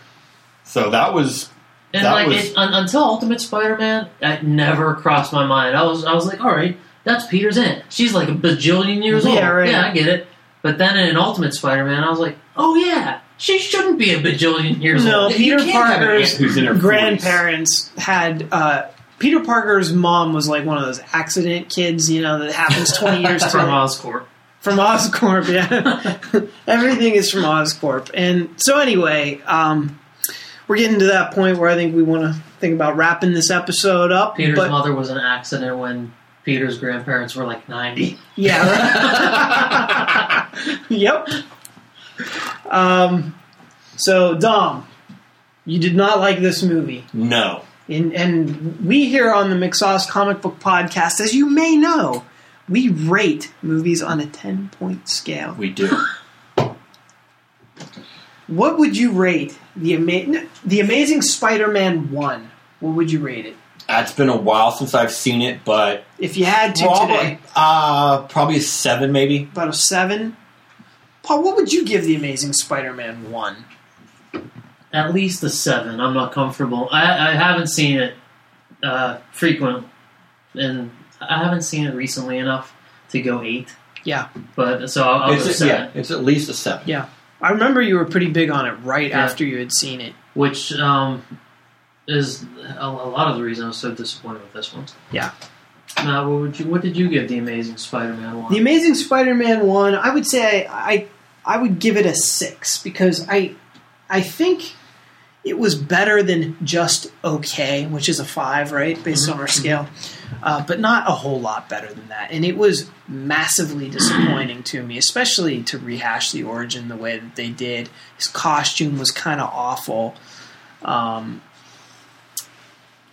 So that was... And that like was... until Ultimate Spider-Man, that never crossed my mind. I was like, all right, that's Peter's aunt. She's like a bajillion years old. Right. Yeah, I get it. But then in Ultimate Spider-Man, I was like, oh yeah, she shouldn't be a bajillion years old. No, Peter Parker's grandparents had Peter Parker's mom was like one of those accident kids, you know, that happens 20 years from Oscorp. From Oscorp, yeah. Everything is from Oscorp, and so anyway. We're getting to that point where I think we want to think about wrapping this episode up. Peter's mother was an accident when Peter's grandparents were like 90. Yeah. Right? Yep. So, Dom, you did not like this movie. No. And we here on the McSauce Comic Book Podcast, as you may know, we rate movies on a 10-point scale. We do. What would you rate the Amazing Spider-Man 1? What would you rate it? It's been a while since I've seen it, but... If you had to today... probably a 7, maybe. About a 7? Paul, what would you give the Amazing Spider-Man 1? At least a 7. I'm not comfortable. I haven't seen it frequently, and I haven't seen it recently enough to go 8. Yeah. But so I'll go 7. Yeah, it's at least a 7. Yeah. I remember you were pretty big on it after you had seen it. Which is a lot of the reason I was so disappointed with this one. Yeah. Now, what did you give The Amazing Spider-Man 1? The Amazing Spider-Man 1, I would say I would give it a 6 because I think it was better than just okay, which is a 5, right, based on our scale, but not a whole lot better than that. And it was massively disappointing to me, especially to rehash the origin the way that they did. His costume was kind of awful. You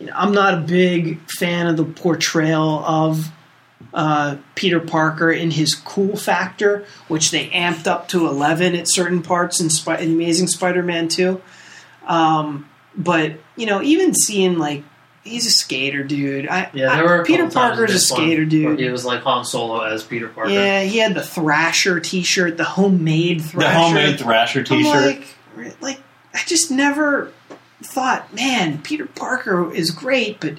know, I'm not a big fan of the portrayal of Peter Parker in his cool factor, which they amped up to 11 at certain parts in Amazing Spider-Man 2. But, you know, even seeing, like, he's a skater dude. Peter Parker's a skater dude. He was like Han Solo as Peter Parker. Yeah, he had the Thrasher t-shirt, the homemade Thrasher. The homemade Thrasher t-shirt. Like, I just never thought, man, Peter Parker is great, but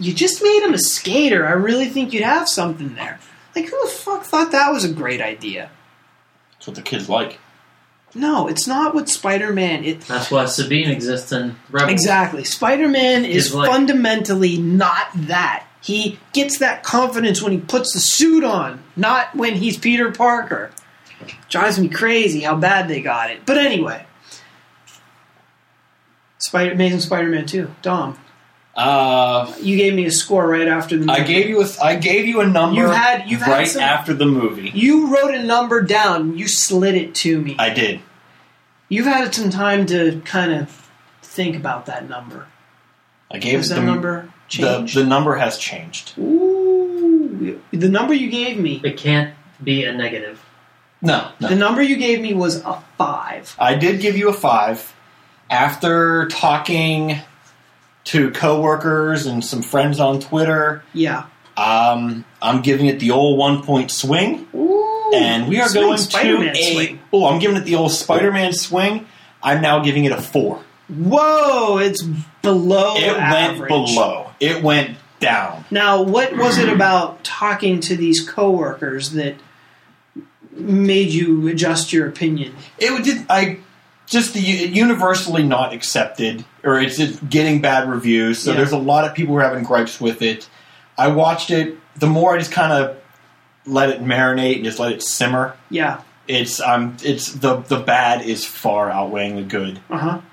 you just made him a skater. I really think you'd have something there. Like, who the fuck thought that was a great idea? That's what the kids like. No, it's not what Spider-Man... That's why Sabine exists in Rebels. Exactly. Spider-Man is like, fundamentally not that. He gets that confidence when he puts the suit on, not when he's Peter Parker. Drives me crazy how bad they got it. But anyway, Amazing Spider-Man 2. Dom. You gave me a score right after the movie. I gave you a number you've had after the movie. You wrote a number down. You slid it to me. I did. You've had some time to kind of think about that number. Number changed? The number has changed. Ooh. The number you gave me. It can't be a negative. No. The number you gave me was a 5. I did give you a 5. After talking to coworkers and some friends on Twitter. Yeah. I'm giving it the old 1-point swing. Ooh, and we are going Spider-Man to swing. Oh, I'm giving it the old Spider-Man swing. I'm now giving it a 4. Whoa, it's below average. It went below. It went down. Now, what was it about talking to these coworkers that made you adjust your opinion? Just the universally not accepted, or it's just getting bad reviews. So there's a lot of people who are having gripes with it. I watched it. The more I just kind of let it marinate and just let it simmer. Yeah, it's the bad is far outweighing the good,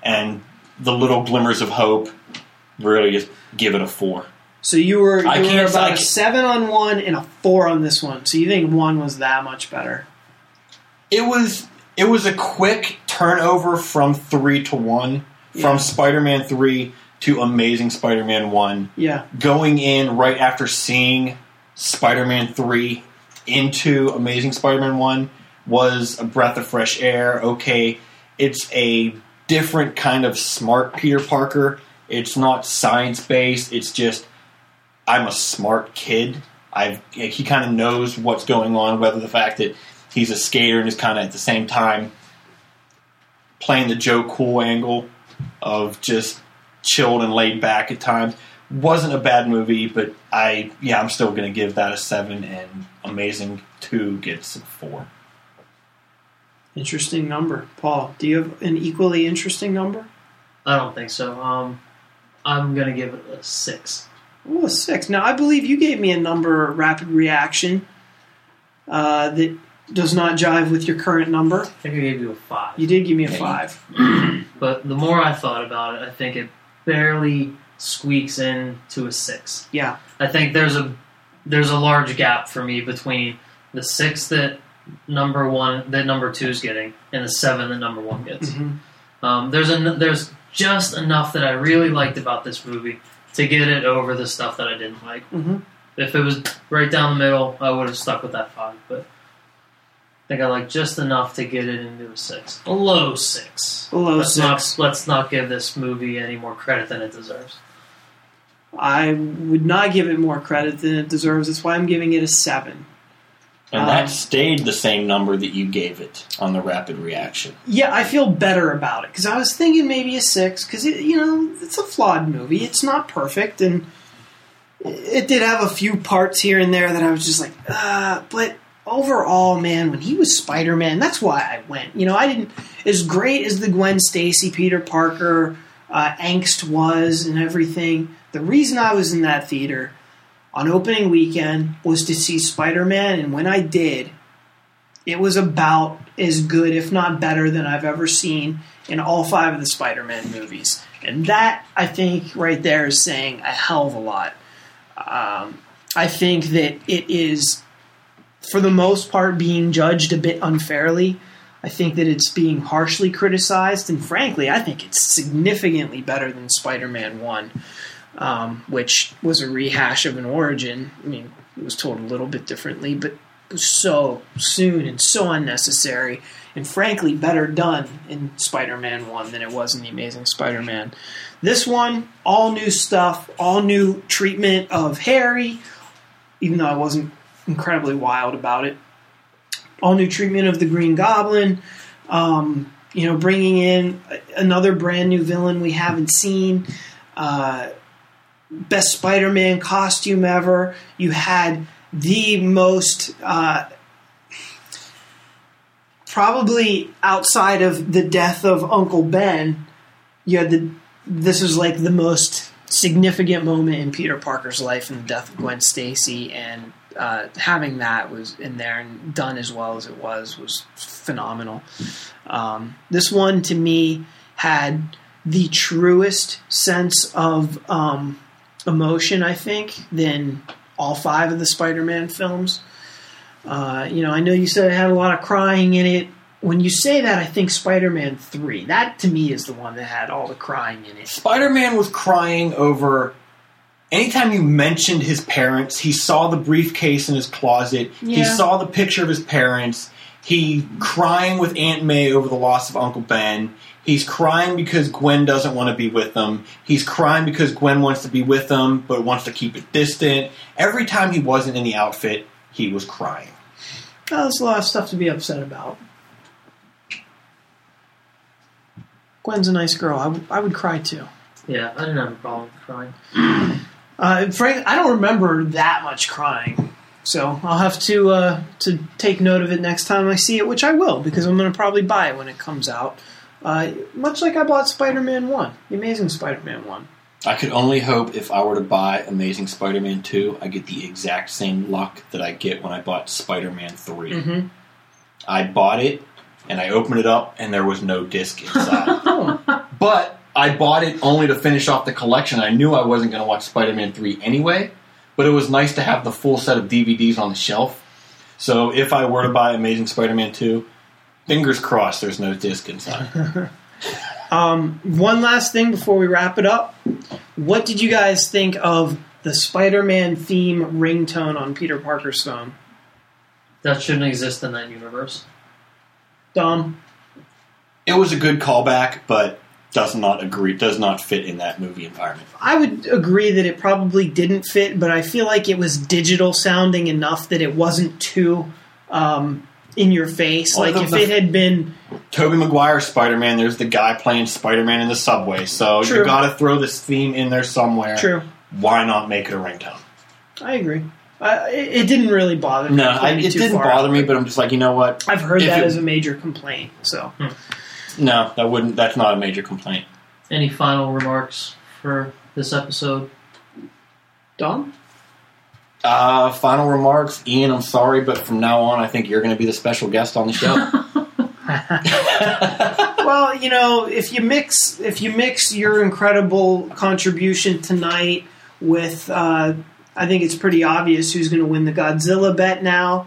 and the little glimmers of hope really just give it a 4. So you were about a 7 on one and a 4 on this one. So you think 1 was that much better? It was a quick turnover from 3 to 1, from Spider-Man 3 to Amazing Spider-Man 1. Yeah. Going in right after seeing Spider-Man 3 into Amazing Spider-Man 1 was a breath of fresh air. Okay, it's a different kind of smart Peter Parker. It's not science-based. It's just, I'm a smart kid. He kind of knows what's going on, whether the fact that he's a skater and is kind of at the same time playing the Joe Cool angle of just chilled and laid back at times. Wasn't a bad movie, but I'm still going to give that a 7, and Amazing 2 gets a 4. Interesting number. Paul, do you have an equally interesting number? I don't think so. I'm going to give it a 6. Oh, a 6. Now, I believe you gave me a number, rapid reaction, that does not jive with your current number. I think I gave you a 5. You did give me a 5. But the more I thought about it, I think it barely squeaks in to a 6. Yeah. I think there's a large gap for me between the 6 that number 2 is getting and the 7 that number 1 gets. Mm-hmm. There's just enough that I really liked about this movie to get it over the stuff that I didn't like. Mm-hmm. If it was right down the middle, I would have stuck with that 5, but I think I like just enough to get it into a 6. A low 6. Let's not give this movie any more credit than it deserves. I would not give it more credit than it deserves. That's why I'm giving it a 7. And that stayed the same number that you gave it on the rapid reaction. Yeah, I feel better about it. Because I was thinking maybe a 6. Because, it's a flawed movie. It's not perfect. And it did have a few parts here and there that I was just like, but... Overall, man, when he was Spider-Man, that's why I went. I didn't... As great as the Gwen Stacy, Peter Parker, angst was and everything, the reason I was in that theater on opening weekend was to see Spider-Man, and when I did, It was about as good, if not better, than I've ever seen in all five of the Spider-Man movies. And that, I think, right there is saying a hell of a lot. I think that it is, for the most part, being judged a bit unfairly. I think that it's being harshly criticized. And frankly, I think it's significantly better than Spider-Man 1, which was a rehash of an origin. I mean, it was told a little bit differently, but it was so soon and so unnecessary. And frankly, better done in Spider-Man 1 than it was in The Amazing Spider-Man. This one, all new stuff, all new treatment of Harry, even though I wasn't incredibly wild about it. All new treatment of the Green Goblin, bringing in another brand new villain we haven't seen. Best Spider-Man costume ever. You had the most... probably outside of the death of Uncle Ben, this was like the most significant moment in Peter Parker's life, and the death of Gwen Stacy, and having that was in there and done as well as it was phenomenal. This one to me had the truest sense of emotion, I think, than all five of the Spider-Man films. I know you said it had a lot of crying in it. When you say that, I think Spider-Man 3, that to me is the one that had all the crying in it. Spider-Man was crying over anytime you mentioned his parents. He saw the briefcase in his closet. Yeah. He saw the picture of his parents. He crying with Aunt May over the loss of Uncle Ben. He's crying because Gwen doesn't want to be with them. He's crying because Gwen wants to be with them but wants to keep it distant. Every time he wasn't in the outfit, he was crying. Oh, there's a lot of stuff to be upset about. Gwen's a nice girl. I would cry too. Yeah, I didn't have a problem with crying. Frank, I don't remember that much crying. So I'll have to take note of it next time I see it, which I will, because I'm going to probably buy it when it comes out. Much like I bought Spider-Man 1, The Amazing Spider-Man 1. I could only hope if I were to buy Amazing Spider-Man 2, I get the exact same luck that I get when I bought Spider-Man 3. Mm-hmm. I bought it, and I opened it up, and there was no disc inside. But I bought it only to finish off the collection. I knew I wasn't going to watch Spider-Man 3 anyway, but it was nice to have the full set of DVDs on the shelf. So if I were to buy Amazing Spider-Man 2, fingers crossed there's no disc inside. One last thing before we wrap it up. What did you guys think of the Spider-Man theme ringtone on Peter Parker's phone? That shouldn't exist in that universe. Dom? It was a good callback, but does not fit in that movie environment. I would agree that it probably didn't fit, but I feel like it was digital sounding enough that it wasn't too... in your face. Well, like if it had been Tobey Maguire's Spider-Man, there's the guy playing Spider-Man in the subway. So true. You got to throw this theme in there somewhere. True. Why not make it a ringtone? I agree. It didn't really bother me. No, it didn't bother me, but I'm just like, you know what? I've heard that as a major complaint. So no, that's not a major complaint. Any final remarks for this episode? Dom? Final remarks. Ian, I'm sorry, but from now on, I think you're going to be the special guest on the show. Well, if you mix your incredible contribution tonight with, I think it's pretty obvious who's going to win the Godzilla bet now.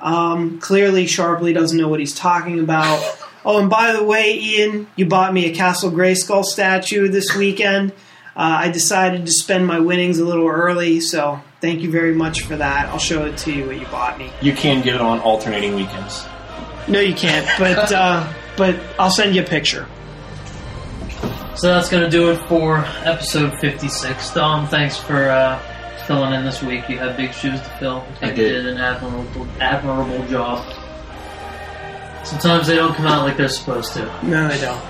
Clearly, Sharpley doesn't know what he's talking about. Oh, and by the way, Ian, you bought me a Castle Grayskull statue this weekend. I decided to spend my winnings a little early, so thank you very much for that. I'll show it to you what you bought me. You can get it on alternating weekends. No, you can't, but but I'll send you a picture. So that's going to do it for episode 56. Dom, thanks for filling in this week. You had big shoes to fill. I did. You did an admirable job. Sometimes they don't come out like they're supposed to. No, they don't.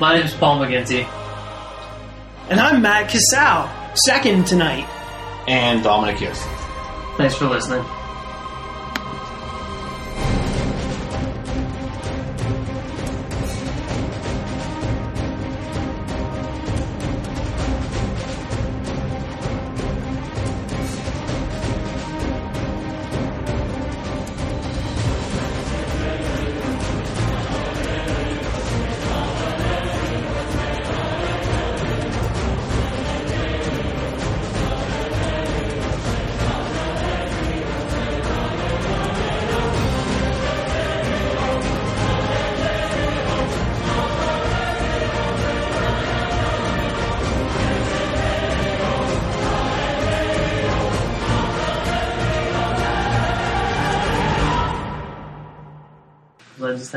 My name's Paul McGinty. And I'm Matt Cassell, second tonight. And Dominic Yossi. Thanks for listening. I just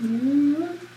had...